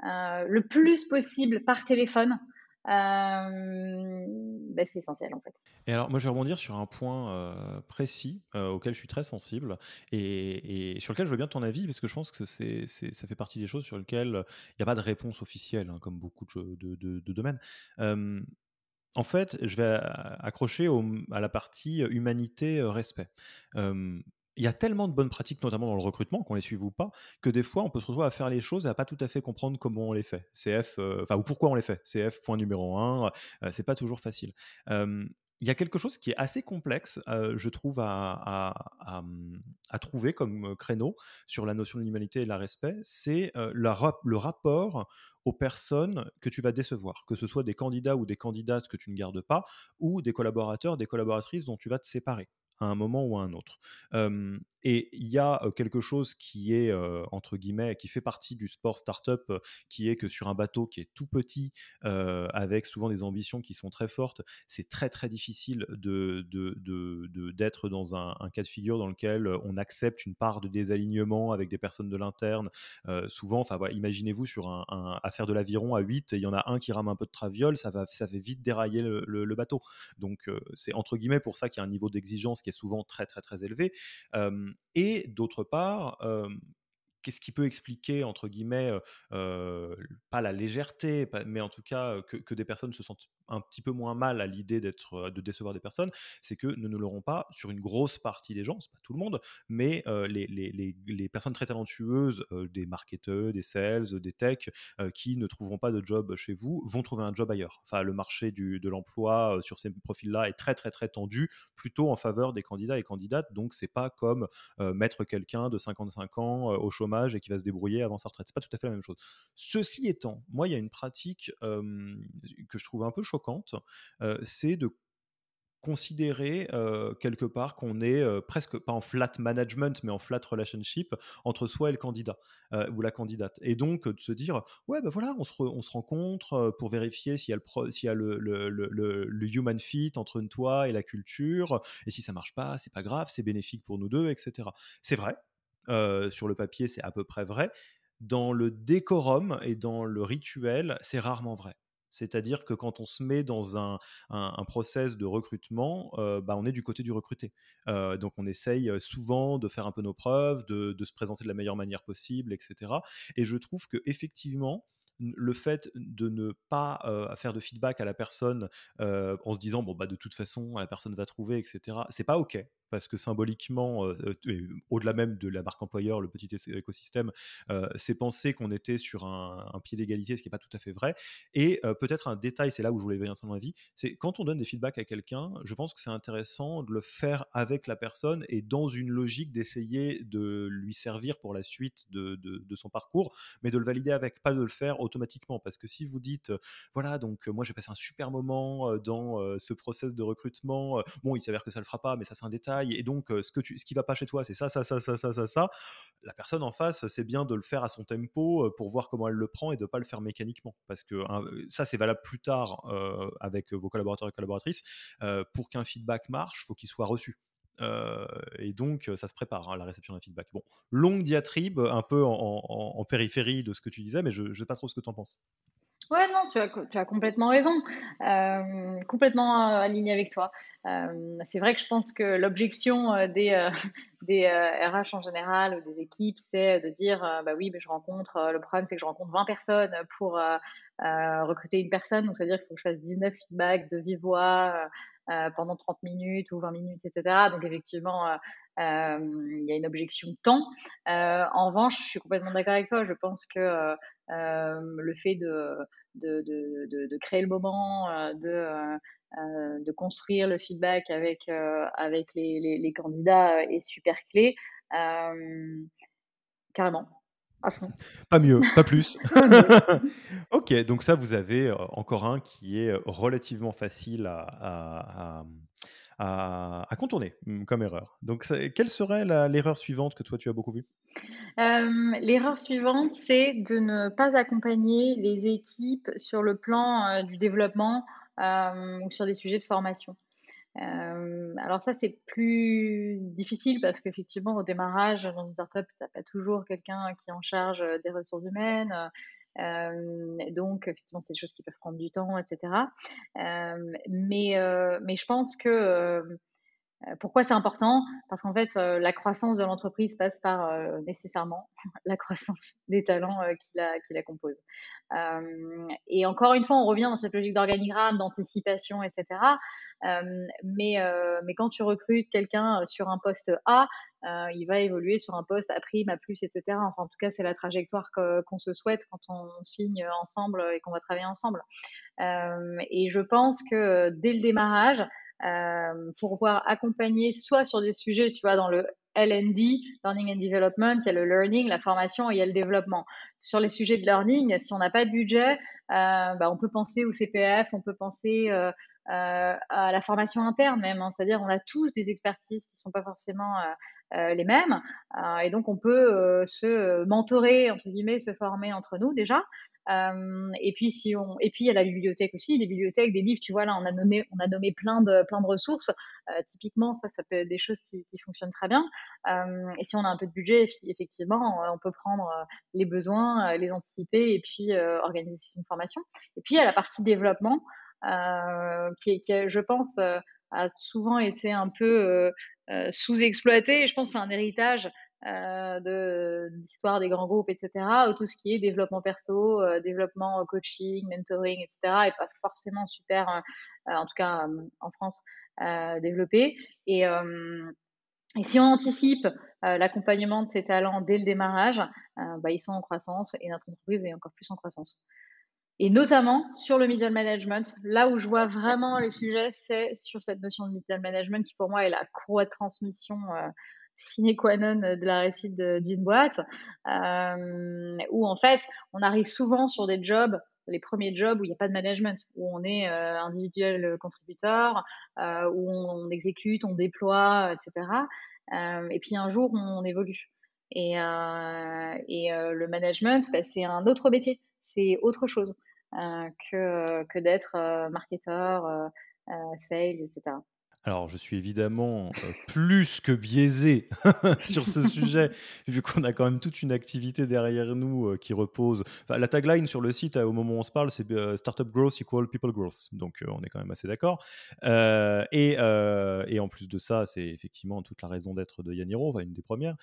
euh, le plus possible par téléphone, euh, ben c'est essentiel en fait. Et alors moi je vais rebondir sur un point euh, précis euh, auquel je suis très sensible et, et sur lequel je veux bien ton avis parce que je pense que c'est, c'est, ça fait partie des choses sur lesquelles il euh, n'y a pas de réponse officielle hein, comme beaucoup de, de, de, de domaines. Euh, En fait, je vais accrocher au, à la partie humanité-respect. Euh, Il y a tellement de bonnes pratiques, notamment dans le recrutement, qu'on les suive ou pas, que des fois, on peut se retrouver à faire les choses et à pas tout à fait comprendre comment on les fait. C F, euh, enfin, ou pourquoi on les fait. C F, point numéro un, euh, c'est pas toujours facile. Euh, il y a quelque chose qui est assez complexe, euh, je trouve, à, à, à, à trouver comme créneau sur la notion de l'humanité et de la respect, c'est euh, la rap- le rapport aux personnes que tu vas décevoir, que ce soit des candidats ou des candidates que tu ne gardes pas, ou des collaborateurs, des collaboratrices dont tu vas te séparer à un moment ou à un autre. Euh, et il y a quelque chose qui est, euh, entre guillemets, qui fait partie du sport start-up, euh, qui est que sur un bateau qui est tout petit, euh, avec souvent des ambitions qui sont très fortes, c'est très, très difficile de, de, de, de, d'être dans un, un cas de figure dans lequel on accepte une part de désalignement avec des personnes de l'interne. Euh, souvent, enfin voilà, imaginez-vous sur un, un, à faire de l'aviron à huit, il y en a un qui rame un peu de traviole, ça va, ça fait vite dérailler le, le, le bateau. Donc, euh, c'est entre guillemets pour ça qu'il y a un niveau d'exigence qui est souvent très très très élevé euh, et d'autre part euh, qu'est-ce qui peut expliquer entre guillemets euh, pas la légèreté pas, mais en tout cas que, que des personnes se sentent un petit peu moins mal à l'idée d'être, de décevoir des personnes, c'est que nous ne l'aurons pas sur une grosse partie des gens, c'est pas tout le monde, mais euh, les, les, les, les personnes très talentueuses, euh, des marketeurs, des sales, des techs, euh, qui ne trouveront pas de job chez vous, vont trouver un job ailleurs. Enfin, le marché du, de l'emploi euh, sur ces profils-là est très, très, très tendu, plutôt en faveur des candidats et candidates, donc c'est pas comme euh, mettre quelqu'un de cinquante-cinq ans euh, au chômage et qui va se débrouiller avant sa retraite. C'est pas tout à fait la même chose. Ceci étant, moi, il y a une pratique euh, que je trouve un peu choquante, Euh, c'est de considérer euh, quelque part qu'on est euh, presque pas en flat management mais en flat relationship entre soi et le candidat euh, ou la candidate, et donc euh, de se dire ouais ben voilà on se, re, on se rencontre euh, pour vérifier s'il y a, le, pro, s'il y a le, le, le, le human fit entre toi et la culture, et si ça marche pas c'est pas grave, c'est bénéfique pour nous deux, etc. C'est vrai, euh, sur le papier c'est à peu près vrai, dans le décorum et dans le rituel c'est rarement vrai. C'est-à-dire que quand on se met dans un, un, un process de recrutement, euh, bah on est du côté du recruté. Euh, donc, on essaye souvent de faire un peu nos preuves, de, de se présenter de la meilleure manière possible, et cetera. Et je trouve qu'effectivement, le fait de ne pas euh, faire de feedback à la personne euh, en se disant « bon bah de toute façon, la personne va trouver, et cetera », c'est pas OK. Parce que symboliquement, euh, au-delà même de la marque employeur, le petit écosystème, euh, c'est penser qu'on était sur un, un pied d'égalité, ce qui n'est pas tout à fait vrai. Et euh, peut-être un détail, c'est là où je voulais venir sur mon avis, c'est quand on donne des feedbacks à quelqu'un, je pense que c'est intéressant de le faire avec la personne et dans une logique d'essayer de lui servir pour la suite de, de, de son parcours, mais de le valider avec, pas de le faire automatiquement. Parce que si vous dites, voilà, donc euh, moi j'ai passé un super moment euh, dans euh, ce process de recrutement, euh, bon, il s'avère que ça ne le fera pas, mais ça c'est un détail. Et donc, ce, que tu, ce qui ne va pas chez toi, c'est ça, ça, ça, ça, ça, ça, ça. La personne en face, c'est bien de le faire à son tempo pour voir comment elle le prend et de ne pas le faire mécaniquement. Parce que hein, ça, c'est valable plus tard euh, avec vos collaborateurs et collaboratrices. Euh, pour qu'un feedback marche, il faut qu'il soit reçu. Euh, et donc, ça se prépare, hein, la réception d'un feedback. Bon, longue diatribe, un peu en, en, en périphérie de ce que tu disais, mais je ne sais pas trop ce que tu en penses. Ouais, non, tu as, tu as complètement raison, euh, complètement aligné avec toi. Euh, c'est vrai que je pense que l'objection des, euh, des euh, R H en général ou des équipes, c'est de dire euh, bah oui, mais je rencontre, euh, le problème c'est que je rencontre vingt personnes pour euh, euh, recruter une personne, donc ça veut dire qu'il faut que je fasse dix-neuf feedbacks de vive voix euh, pendant trente minutes ou vingt minutes, et cetera. Donc effectivement, euh, euh, il y a une objection de temps. Euh, en revanche, je suis complètement d'accord avec toi, je pense que euh, Euh, le fait de, de, de, de, de créer le moment, de, de construire le feedback avec, avec les, les, les candidats est super clé. Euh, carrément. À fond. Pas mieux, pas plus. Ok, donc ça, vous avez encore un qui est relativement facile à, à, à, à contourner comme erreur. Donc, ça, quelle serait la, l'erreur suivante que toi, tu as beaucoup vue ? Euh, l'erreur suivante, c'est de ne pas accompagner les équipes sur le plan euh, du développement euh, ou sur des sujets de formation. Euh, alors ça c'est plus difficile parce qu'effectivement au démarrage dans une startup t'as pas toujours quelqu'un qui est en charge des ressources humaines, euh, donc effectivement c'est des choses qui peuvent prendre du temps, etc. euh, mais, euh, mais je pense que euh, pourquoi c'est important ? Parce qu'en fait, euh, la croissance de l'entreprise passe par euh, nécessairement la croissance des talents euh, qui, la, qui la composent. Euh, et encore une fois, on revient dans cette logique d'organigramme, d'anticipation, et cetera. Euh, mais, euh, mais quand tu recrutes quelqu'un sur un poste A, euh, il va évoluer sur un poste A prime, A plus, et cetera. Enfin, en tout cas, c'est la trajectoire que, qu'on se souhaite quand on signe ensemble et qu'on va travailler ensemble. Euh, et je pense que dès le démarrage, Euh, pour pouvoir accompagner soit sur des sujets, tu vois, dans le L and D, Learning and Development, il y a le learning, la formation, il y a le développement. Sur les sujets de learning, si on n'a pas de budget, euh, bah, on peut penser au C P F, on peut penser euh, euh, à la formation interne même, hein, c'est-à-dire on a tous des expertises qui ne sont pas forcément euh, euh, les mêmes, euh, et donc on peut euh, se mentorer, entre guillemets, se former entre nous déjà. Euh, et puis si on, et puis il y a la bibliothèque aussi, les bibliothèques, des livres, tu vois là, on a nommé, on a nommé plein de, plein de ressources. Euh, typiquement, ça, ça peut être des choses qui, qui fonctionnent très bien. Euh, et si on a un peu de budget, effectivement, on peut prendre les besoins, les anticiper et puis euh, organiser une formation. Et puis il y a la partie développement euh, qui, qui, je pense, a souvent été un peu euh, sous-exploitée. Et je pense que c'est un héritage. Euh, de l'histoire des grands groupes, et cetera, ou tout ce qui est développement perso, euh, développement coaching, mentoring, et cetera, et pas forcément super, euh, en tout cas euh, en France, euh, développé. Et, euh, et si on anticipe euh, l'accompagnement de ces talents dès le démarrage, euh, bah, ils sont en croissance et notre entreprise est encore plus en croissance. Et notamment sur le middle management, là où je vois vraiment les sujets, c'est sur cette notion de middle management qui pour moi est la croix de transmission euh, sine qua non de la réussite d'une boîte, euh, où en fait on arrive souvent sur des jobs, les premiers jobs où il n'y a pas de management, où on est euh, individuel contributeur, euh, où on, on exécute, on déploie, et cetera. Euh, et puis un jour on, on évolue. Et, euh, et euh, le management, bah, c'est un autre métier, c'est autre chose euh, que, que d'être euh, marketeur, euh, euh, sales, et cetera. Alors, je suis évidemment euh, plus que biaisé sur ce sujet, vu qu'on a quand même toute une activité derrière nous euh, qui repose... Enfin, la tagline sur le site, euh, au moment où on se parle, c'est euh, « Startup growth equal people growth ». Donc, euh, on est quand même assez d'accord. Euh, et, euh, et en plus de ça, c'est effectivement toute la raison d'être de Yann Hiro, enfin, une des premières.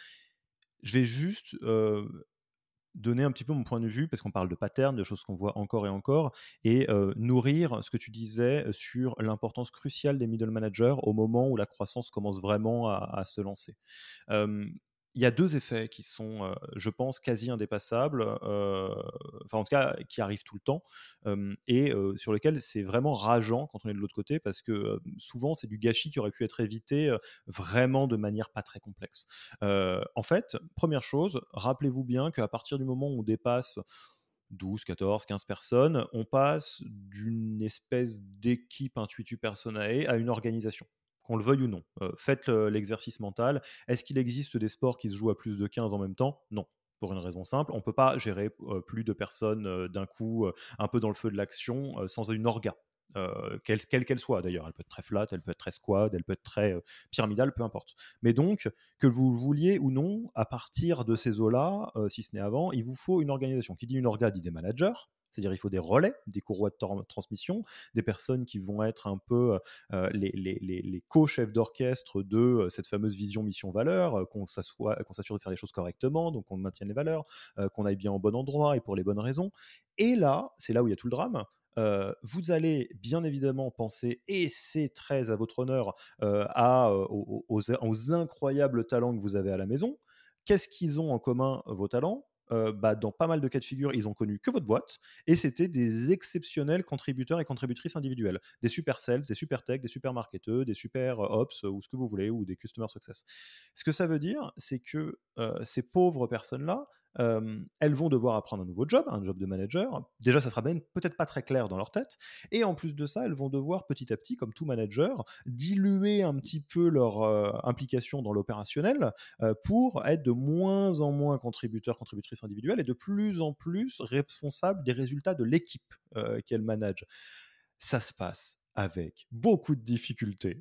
Je vais juste... Euh, donner un petit peu mon point de vue, parce qu'on parle de patterns, de choses qu'on voit encore et encore, et euh, nourrir ce que tu disais sur l'importance cruciale des middle managers au moment où la croissance commence vraiment à, à se lancer. Euh, il y a deux effets qui sont, euh, je pense, quasi indépassables, euh, enfin en tout cas qui arrivent tout le temps, euh, et euh, sur lesquels c'est vraiment rageant quand on est de l'autre côté, parce que euh, souvent c'est du gâchis qui aurait pu être évité euh, vraiment de manière pas très complexe. Euh, en fait, première chose, rappelez-vous bien qu'à partir du moment où on dépasse douze, quatorze, quinze personnes, on passe d'une espèce d'équipe intuitu personae à une organisation. Qu'on le veuille ou non. Euh, faites l'exercice mental. Est-ce qu'il existe des sports qui se jouent à plus de quinze en même temps ? Non. Pour une raison simple, on ne peut pas gérer euh, plus de personnes euh, d'un coup, euh, un peu dans le feu de l'action, euh, sans une orga, euh, quelle, quelle qu'elle soit d'ailleurs. Elle peut être très flat, elle peut être très squad, elle peut être très euh, pyramidale, peu importe. Mais donc, que vous vouliez ou non, à partir de ces eaux-là, euh, si ce n'est avant, il vous faut une organisation. Qui dit une orga dit des managers. C'est-à-dire il faut des relais, des courroies de tor- transmission, des personnes qui vont être un peu euh, les, les, les, les co-chefs d'orchestre de euh, cette fameuse vision mission-valeur, euh, qu'on, qu'on s'assure de faire les choses correctement, donc qu'on maintienne les valeurs, euh, qu'on aille bien au bon endroit et pour les bonnes raisons. Et là, c'est là où il y a tout le drame. Euh, vous allez bien évidemment penser, et c'est très à votre honneur, euh, à, euh, aux, aux, aux incroyables talents que vous avez à la maison. Qu'est-ce qu'ils ont en commun, vos talents ? euh, bah, dans pas mal de cas de figure, ils ont connu que votre boîte, et c'était des exceptionnels contributeurs et contributrices individuels, des super sales, des super tech, des super marketeurs, des super ops, ou ce que vous voulez, ou des customer success. Ce que ça veut dire, c'est que euh, ces pauvres personnes-là, Euh, elles vont devoir apprendre un nouveau job, un job de manager. Déjà, ça sera même peut-être pas très clair dans leur tête. Et en plus de ça, elles vont devoir petit à petit, comme tout manager, diluer un petit peu leur euh, implication dans l'opérationnel euh, pour être de moins en moins contributeurs, contributrices individuelles et de plus en plus responsables des résultats de l'équipe euh, qu'elles managent. Ça se passe avec beaucoup de difficultés,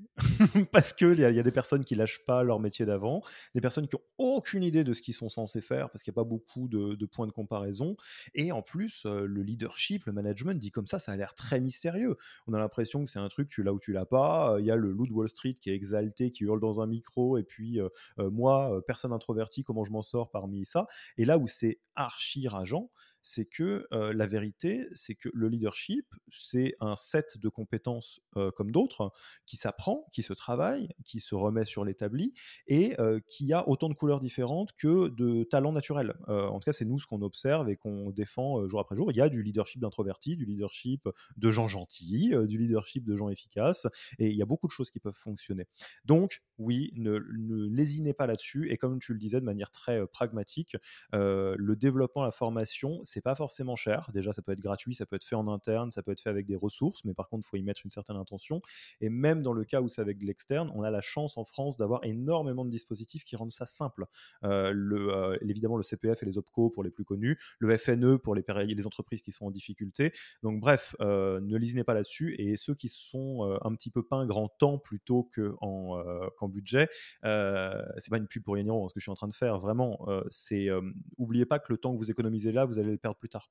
parce qu'il y, y a des personnes qui ne lâchent pas leur métier d'avant, des personnes qui n'ont aucune idée de ce qu'ils sont censés faire, parce qu'il n'y a pas beaucoup de, de points de comparaison, et en plus, euh, le leadership, le management, dit comme ça, ça a l'air très mystérieux. On a l'impression que c'est un truc, tu l'as ou tu l'as pas, il euh, y a le loup de Wall Street qui est exalté, qui hurle dans un micro, et puis euh, euh, moi, euh, personne introvertie, comment je m'en sors parmi ça? Et là où c'est archi rageant, c'est que euh, la vérité, c'est que le leadership, c'est un set de compétences euh, comme d'autres, qui s'apprend, qui se travaille, qui se remet sur l'établi, et euh, qui a autant de couleurs différentes que de talents naturels. Euh, en tout cas, c'est nous ce qu'on observe et qu'on défend euh, jour après jour. Il y a du leadership d'introvertis, du leadership de gens gentils, euh, du leadership de gens efficaces, et il y a beaucoup de choses qui peuvent fonctionner. Donc, oui, ne, ne lésinez pas là-dessus, et comme tu le disais de manière très euh, pragmatique, euh, le développement, la formation, c'est pas forcément cher. Déjà, ça peut être gratuit, ça peut être fait en interne, ça peut être fait avec des ressources, mais par contre, il faut y mettre une certaine intention. Et même dans le cas où c'est avec de l'externe, on a la chance en France d'avoir énormément de dispositifs qui rendent ça simple. Euh, le, euh, évidemment, le C P F et les Opco pour les plus connus, le F N E pour les, les entreprises qui sont en difficulté. Donc bref, euh, ne lésinez pas là-dessus. Et ceux qui sont euh, un petit peu peints grand temps plutôt qu'en, euh, qu'en budget, euh, c'est pas une pub pour rien, ce que je suis en train de faire, vraiment. Euh, c'est, euh, oubliez pas que le temps que vous économisez là, vous allez le perdre plus tard.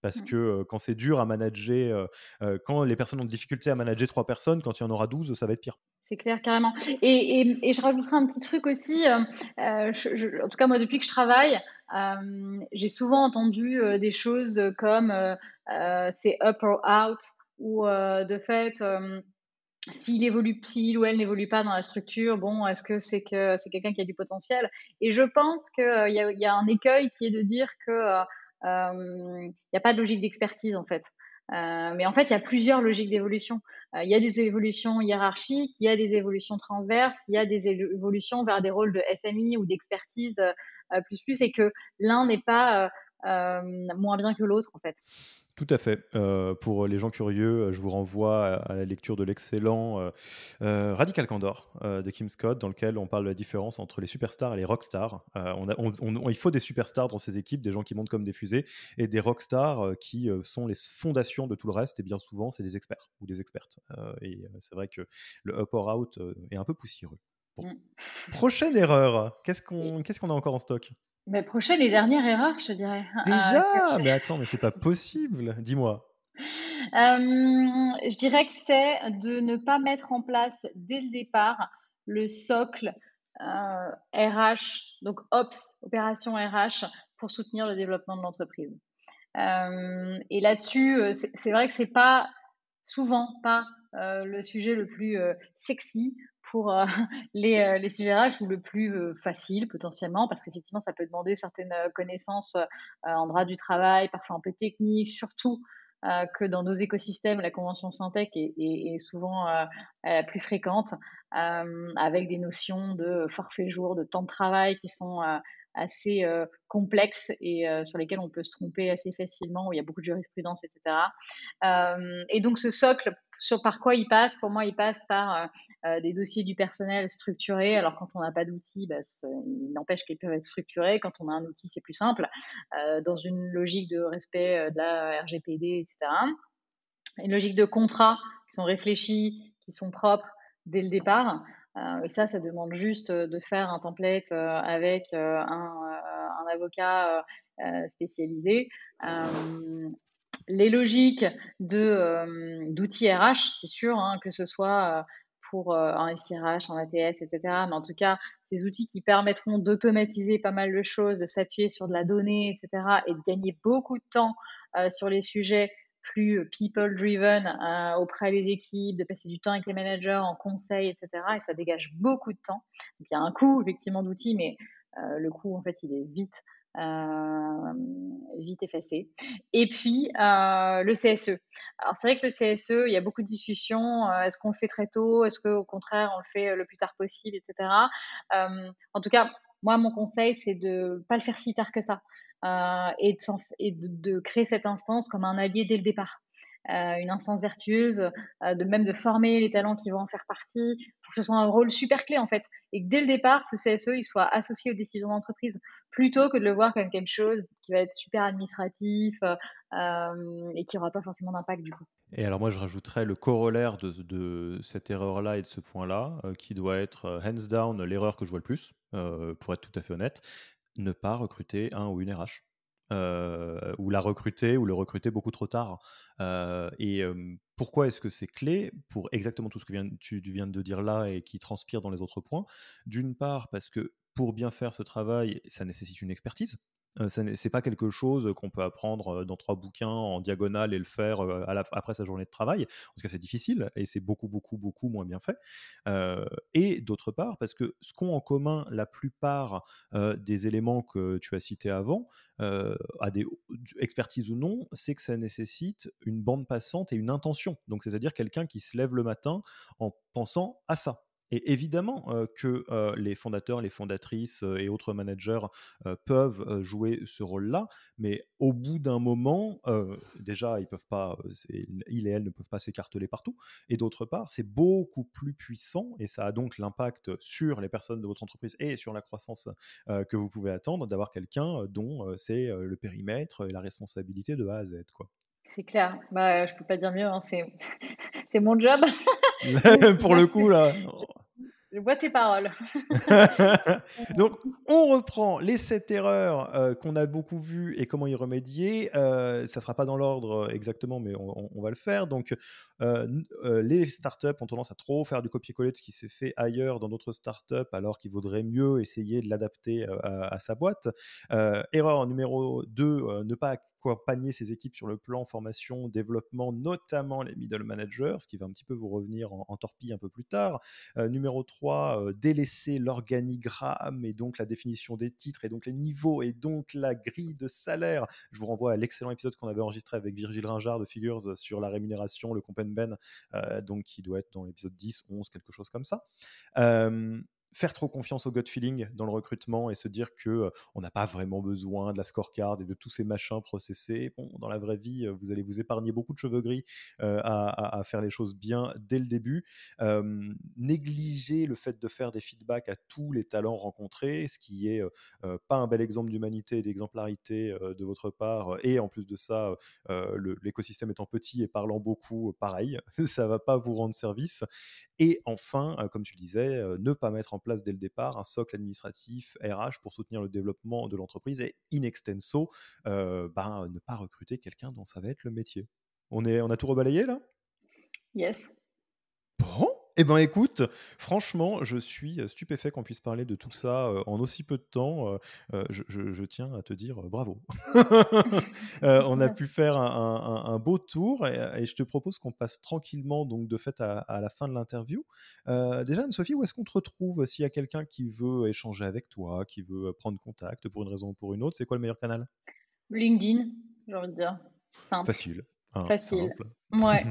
Parce que euh, quand c'est dur à manager, euh, quand les personnes ont de difficultés à manager trois personnes, quand il y en aura douze, ça va être pire. C'est clair, carrément. Et, et, et je rajouterai un petit truc aussi. Euh, je, je, en tout cas, moi, depuis que je travaille, euh, j'ai souvent entendu euh, des choses comme euh, euh, c'est up or out, ou euh, de fait... Euh, S'il évolue, s'il ou elle n'évolue pas dans la structure, bon, est-ce que c'est que c'est quelqu'un qui a du potentiel? Et je pense qu'il euh, y, y a un écueil qui est de dire qu'il n'y euh, a pas de logique d'expertise, en fait. Euh, mais en fait, il y a plusieurs logiques d'évolution. Il euh, y a des évolutions hiérarchiques, il y a des évolutions transverses, il y a des évolutions vers des rôles de S M I ou d'expertise euh, plus plus, et que l'un n'est pas euh, euh, moins bien que l'autre, en fait. Tout à fait. Euh, pour les gens curieux, je vous renvoie à, à la lecture de l'excellent euh, euh, Radical Candor euh, de Kim Scott, dans lequel on parle de la différence entre les superstars et les rockstars. Euh, on a, on, on, il faut des superstars dans ces équipes, des gens qui montent comme des fusées, et des rockstars euh, qui euh, sont les fondations de tout le reste, et bien souvent, c'est des experts ou des expertes. Euh, et c'est vrai que le up or out euh, est un peu poussiéreux. Bon. Mmh. Prochaine erreur, qu'est-ce qu'on, qu'est-ce qu'on a encore en stock? Mais prochaine et dernière erreur, je te dirais. Déjà euh, Mais attends, mais c'est pas possible. Dis-moi. Euh, je dirais que c'est de ne pas mettre en place dès le départ le socle euh, R H, donc Ops, opération R H, pour soutenir le développement de l'entreprise. Euh, et là-dessus, c'est, c'est vrai que c'est pas souvent pas euh, le sujet le plus euh, sexy. Pour euh, les, euh, les sujets R H, ou le plus euh, facile potentiellement, parce qu'effectivement, ça peut demander certaines connaissances euh, en droit du travail, parfois un peu technique, surtout euh, que dans nos écosystèmes, la convention Syntec est, est, est souvent euh, euh, plus fréquente, euh, avec des notions de forfait jour, de temps de travail qui sont euh, assez euh, complexes et euh, sur lesquelles on peut se tromper assez facilement, où il y a beaucoup de jurisprudence, et cetera. Euh, et donc, ce socle, sur par quoi il passe, pour moi, il passe par euh, des dossiers du personnel structurés. Alors, quand on n'a pas d'outils, bah, il n'empêche qu'ils peuvent être structurés. Quand on a un outil, c'est plus simple, euh, dans une logique de respect euh, de la R G P D, et cetera. Une logique de contrat qui sont réfléchis, qui sont propres dès le départ. Euh, et ça, ça demande juste de faire un template euh, avec euh, un, euh, un avocat euh, spécialisé. Euh, Les logiques de, euh, d'outils R H, c'est sûr, hein, que ce soit euh, pour euh, un S I R H, un A T S, et cetera. Mais en tout cas, ces outils qui permettront d'automatiser pas mal de choses, de s'appuyer sur de la donnée, et cetera. Et de gagner beaucoup de temps euh, sur les sujets plus people-driven euh, auprès des équipes, de passer du temps avec les managers, en conseil, et cetera. Et ça dégage beaucoup de temps. Donc, il y a un coût, effectivement, d'outils, mais euh, le coût, en fait, il est vite euh, vite effacé. Et puis, euh, le C S E. Alors, c'est vrai que le C S E, il y a beaucoup de discussions. Euh, est-ce qu'on le fait très tôt? Est-ce qu'au contraire, on le fait le plus tard possible, et cetera. Euh, en tout cas, moi, mon conseil, c'est de pas le faire si tard que ça euh, et, de, et de, de créer cette instance comme un allié dès le départ. Euh, une instance vertueuse, euh, de même de former les talents qui vont en faire partie, pour que ce soit un rôle super clé en fait, et que dès le départ, ce C S E il soit associé aux décisions d'entreprise, plutôt que de le voir comme quelque chose qui va être super administratif euh, et qui n'aura pas forcément d'impact du coup. Et alors moi je rajouterais le corollaire de, de cette erreur-là et de ce point-là, euh, qui doit être euh, hands down l'erreur que je vois le plus, euh, pour être tout à fait honnête, ne pas recruter un ou une R H. Euh, ou la recruter ou le recruter beaucoup trop tard euh, et euh, pourquoi est-ce que c'est clé pour exactement tout ce que vient, tu, tu viens de dire là et qui transpire dans les autres points. D'une part parce que pour bien faire ce travail ça nécessite une expertise. Euh, ça, c'est pas quelque chose qu'on peut apprendre dans trois bouquins en diagonale et le faire à la, après sa journée de travail. En tout cas, c'est difficile et c'est beaucoup, beaucoup, beaucoup moins bien fait. Euh, et d'autre part, parce que ce qu'ont en commun la plupart euh, des éléments que tu as cités avant, euh, à des expertises ou non, c'est que ça nécessite une bande passante et une intention. Donc, c'est-à-dire quelqu'un qui se lève le matin en pensant à ça. Et évidemment euh, que euh, les fondateurs, les fondatrices euh, et autres managers euh, peuvent euh, jouer ce rôle-là, mais au bout d'un moment, euh, déjà, ils peuvent pas, c'est, ils et elles ne peuvent pas s'écarteler partout. Et d'autre part, c'est beaucoup plus puissant et ça a donc l'impact sur les personnes de votre entreprise et sur la croissance euh, que vous pouvez attendre d'avoir quelqu'un dont euh, c'est euh, le périmètre et la responsabilité de A à Z, quoi. C'est clair. Bah, je peux pas dire mieux. Hein. C'est... c'est mon job. Pour le coup, là... Je bois tes paroles. Donc, on reprend les sept erreurs euh, qu'on a beaucoup vues et comment y remédier. Euh, ça ne sera pas dans l'ordre exactement, mais on, on va le faire. Donc, euh, euh, les startups ont tendance à trop faire du copier-coller de ce qui s'est fait ailleurs dans d'autres startups, alors qu'il vaudrait mieux essayer de l'adapter euh, à, à sa boîte. Euh, erreur numéro deux, euh, ne pas accompagner ses équipes sur le plan formation, développement, notamment les middle managers, ce qui va un petit peu vous revenir en, en torpille un peu plus tard. Euh, numéro trois, euh, délaisser l'organigramme et donc la définition des titres et donc les niveaux et donc la grille de salaire. Je vous renvoie à l'excellent épisode qu'on avait enregistré avec Virgile Ringard de Figures sur la rémunération, le compen ben, euh, donc qui doit être dans l'épisode dix, onze, quelque chose comme ça. Euh, Faire trop confiance au gut feeling dans le recrutement et se dire qu'on euh, n'a pas vraiment besoin de la scorecard et de tous ces machins processés. Bon, dans la vraie vie, euh, vous allez vous épargner beaucoup de cheveux gris euh, à, à faire les choses bien dès le début. Euh, négliger le fait de faire des feedbacks à tous les talents rencontrés, ce qui n'est euh, pas un bel exemple d'humanité et d'exemplarité euh, de votre part. Et en plus de ça, euh, le, l'écosystème étant petit et parlant beaucoup, pareil, ça ne va pas vous rendre service. Et enfin, euh, comme tu le disais, euh, ne pas mettre en en place dès le départ un socle administratif R H pour soutenir le développement de l'entreprise et in extenso euh, ben, ne pas recruter quelqu'un dont ça va être le métier. On, est, on a tout rebalayé là ? Yes. Bon, eh bien écoute, franchement, je suis stupéfait qu'on puisse parler de tout ça euh, en aussi peu de temps. Euh, je, je, je tiens à te dire euh, bravo. euh, on a pu faire un, un, un beau tour et, et je te propose qu'on passe tranquillement donc, de fait à, à la fin de l'interview. Euh, déjà, Anne-Sophie, où est-ce qu'on te retrouve s'il y a quelqu'un qui veut échanger avec toi, qui veut prendre contact pour une raison ou pour une autre? C'est quoi le meilleur canal? LinkedIn, j'ai envie de dire. Simple. Facile. Hein, Facile, simple. Ouais.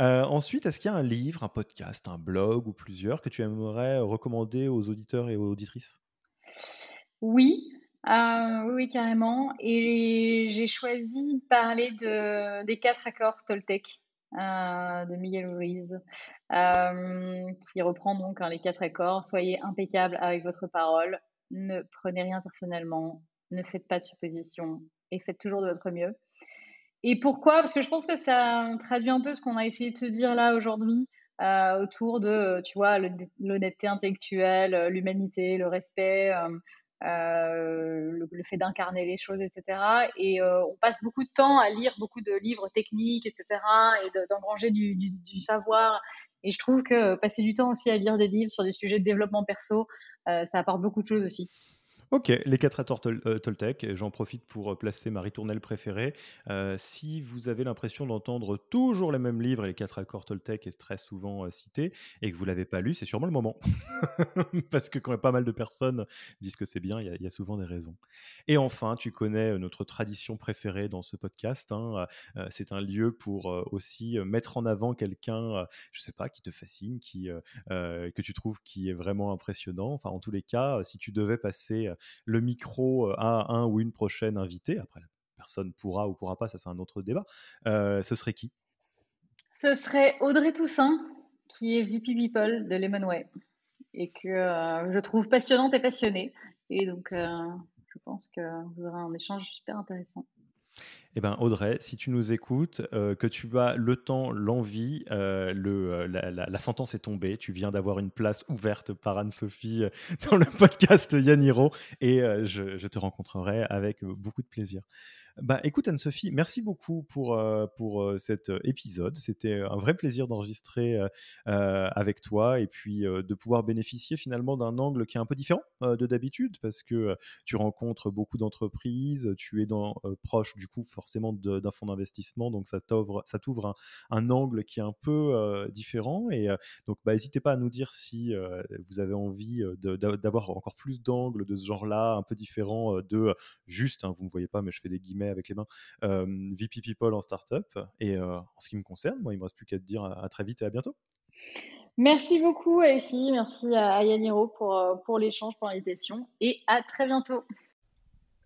Euh, ensuite, est-ce qu'il y a un livre, un podcast, un blog ou plusieurs que tu aimerais recommander aux auditeurs et aux auditrices ? Oui, euh, oui, carrément. Et j'ai choisi de parler de, des quatre accords toltèques euh, de Miguel Ruiz, euh, qui reprend donc hein, les quatre accords. Soyez impeccable avec votre parole, ne prenez rien personnellement, ne faites pas de suppositions et faites toujours de votre mieux. Et pourquoi ? Parce que je pense que ça traduit un peu ce qu'on a essayé de se dire là aujourd'hui euh, autour de, tu vois, le, l'honnêteté intellectuelle, l'humanité, le respect, euh, euh, le, le fait d'incarner les choses, et cetera. Et euh, on passe beaucoup de temps à lire beaucoup de livres techniques, et cetera. Et de, d'engranger du, du, du savoir. Et je trouve que passer du temps aussi à lire des livres sur des sujets de développement perso, euh, ça apporte beaucoup de choses aussi. Ok, les quatre accords tol- euh, toltèques, j'en profite pour placer ma ritournelle préférée. Euh, si vous avez l'impression d'entendre toujours les mêmes livres, et les quatre accords toltèques est très souvent euh, cité, et que vous ne l'avez pas lu, c'est sûrement le moment. Parce que quand pas mal de personnes disent que c'est bien, il y, y a souvent des raisons. Et enfin, tu connais notre tradition préférée dans ce podcast, hein, euh, c'est un lieu pour euh, aussi mettre en avant quelqu'un, euh, je ne sais pas, qui te fascine, qui, euh, que tu trouves qui est vraiment impressionnant. Enfin, en tous les cas, si tu devais passer le micro à un ou une prochaine invitée, après la personne pourra ou pourra pas, ça c'est un autre débat, euh, ce serait qui ? Ce serait Audrey Toussaint, qui est V P People de Lemonway, et que euh, je trouve passionnante et passionnée, et donc euh, je pense que vous aurez un échange super intéressant. Eh ben Audrey, si tu nous écoutes, euh, que tu as le temps, l'envie, euh, le, la, la, la sentence est tombée. Tu viens d'avoir une place ouverte par Anne-Sophie dans le podcast Yaniro et euh, je, je te rencontrerai avec beaucoup de plaisir. Bah, écoute Anne-Sophie, merci beaucoup pour, euh, pour euh, cet épisode. C'était un vrai plaisir d'enregistrer euh, euh, avec toi et puis euh, de pouvoir bénéficier finalement d'un angle qui est un peu différent euh, de d'habitude parce que euh, tu rencontres beaucoup d'entreprises, tu es dans, euh, proche du coup forcément de, d'un fonds d'investissement, donc ça t'ouvre, ça t'ouvre un, un angle qui est un peu euh, différent et euh, donc bah, n'hésitez pas à nous dire si euh, vous avez envie de, d'avoir encore plus d'angles de ce genre-là, un peu différent de juste, hein, vous ne me voyez pas mais je fais des guillemets avec les mains, euh, V P People en start-up. Et euh, en ce qui me concerne, moi, il ne me reste plus qu'à te dire à, à très vite et à bientôt. Merci beaucoup, Alexis. Merci à Yaniro pour, pour l'échange, pour l'invitation. Et à très bientôt.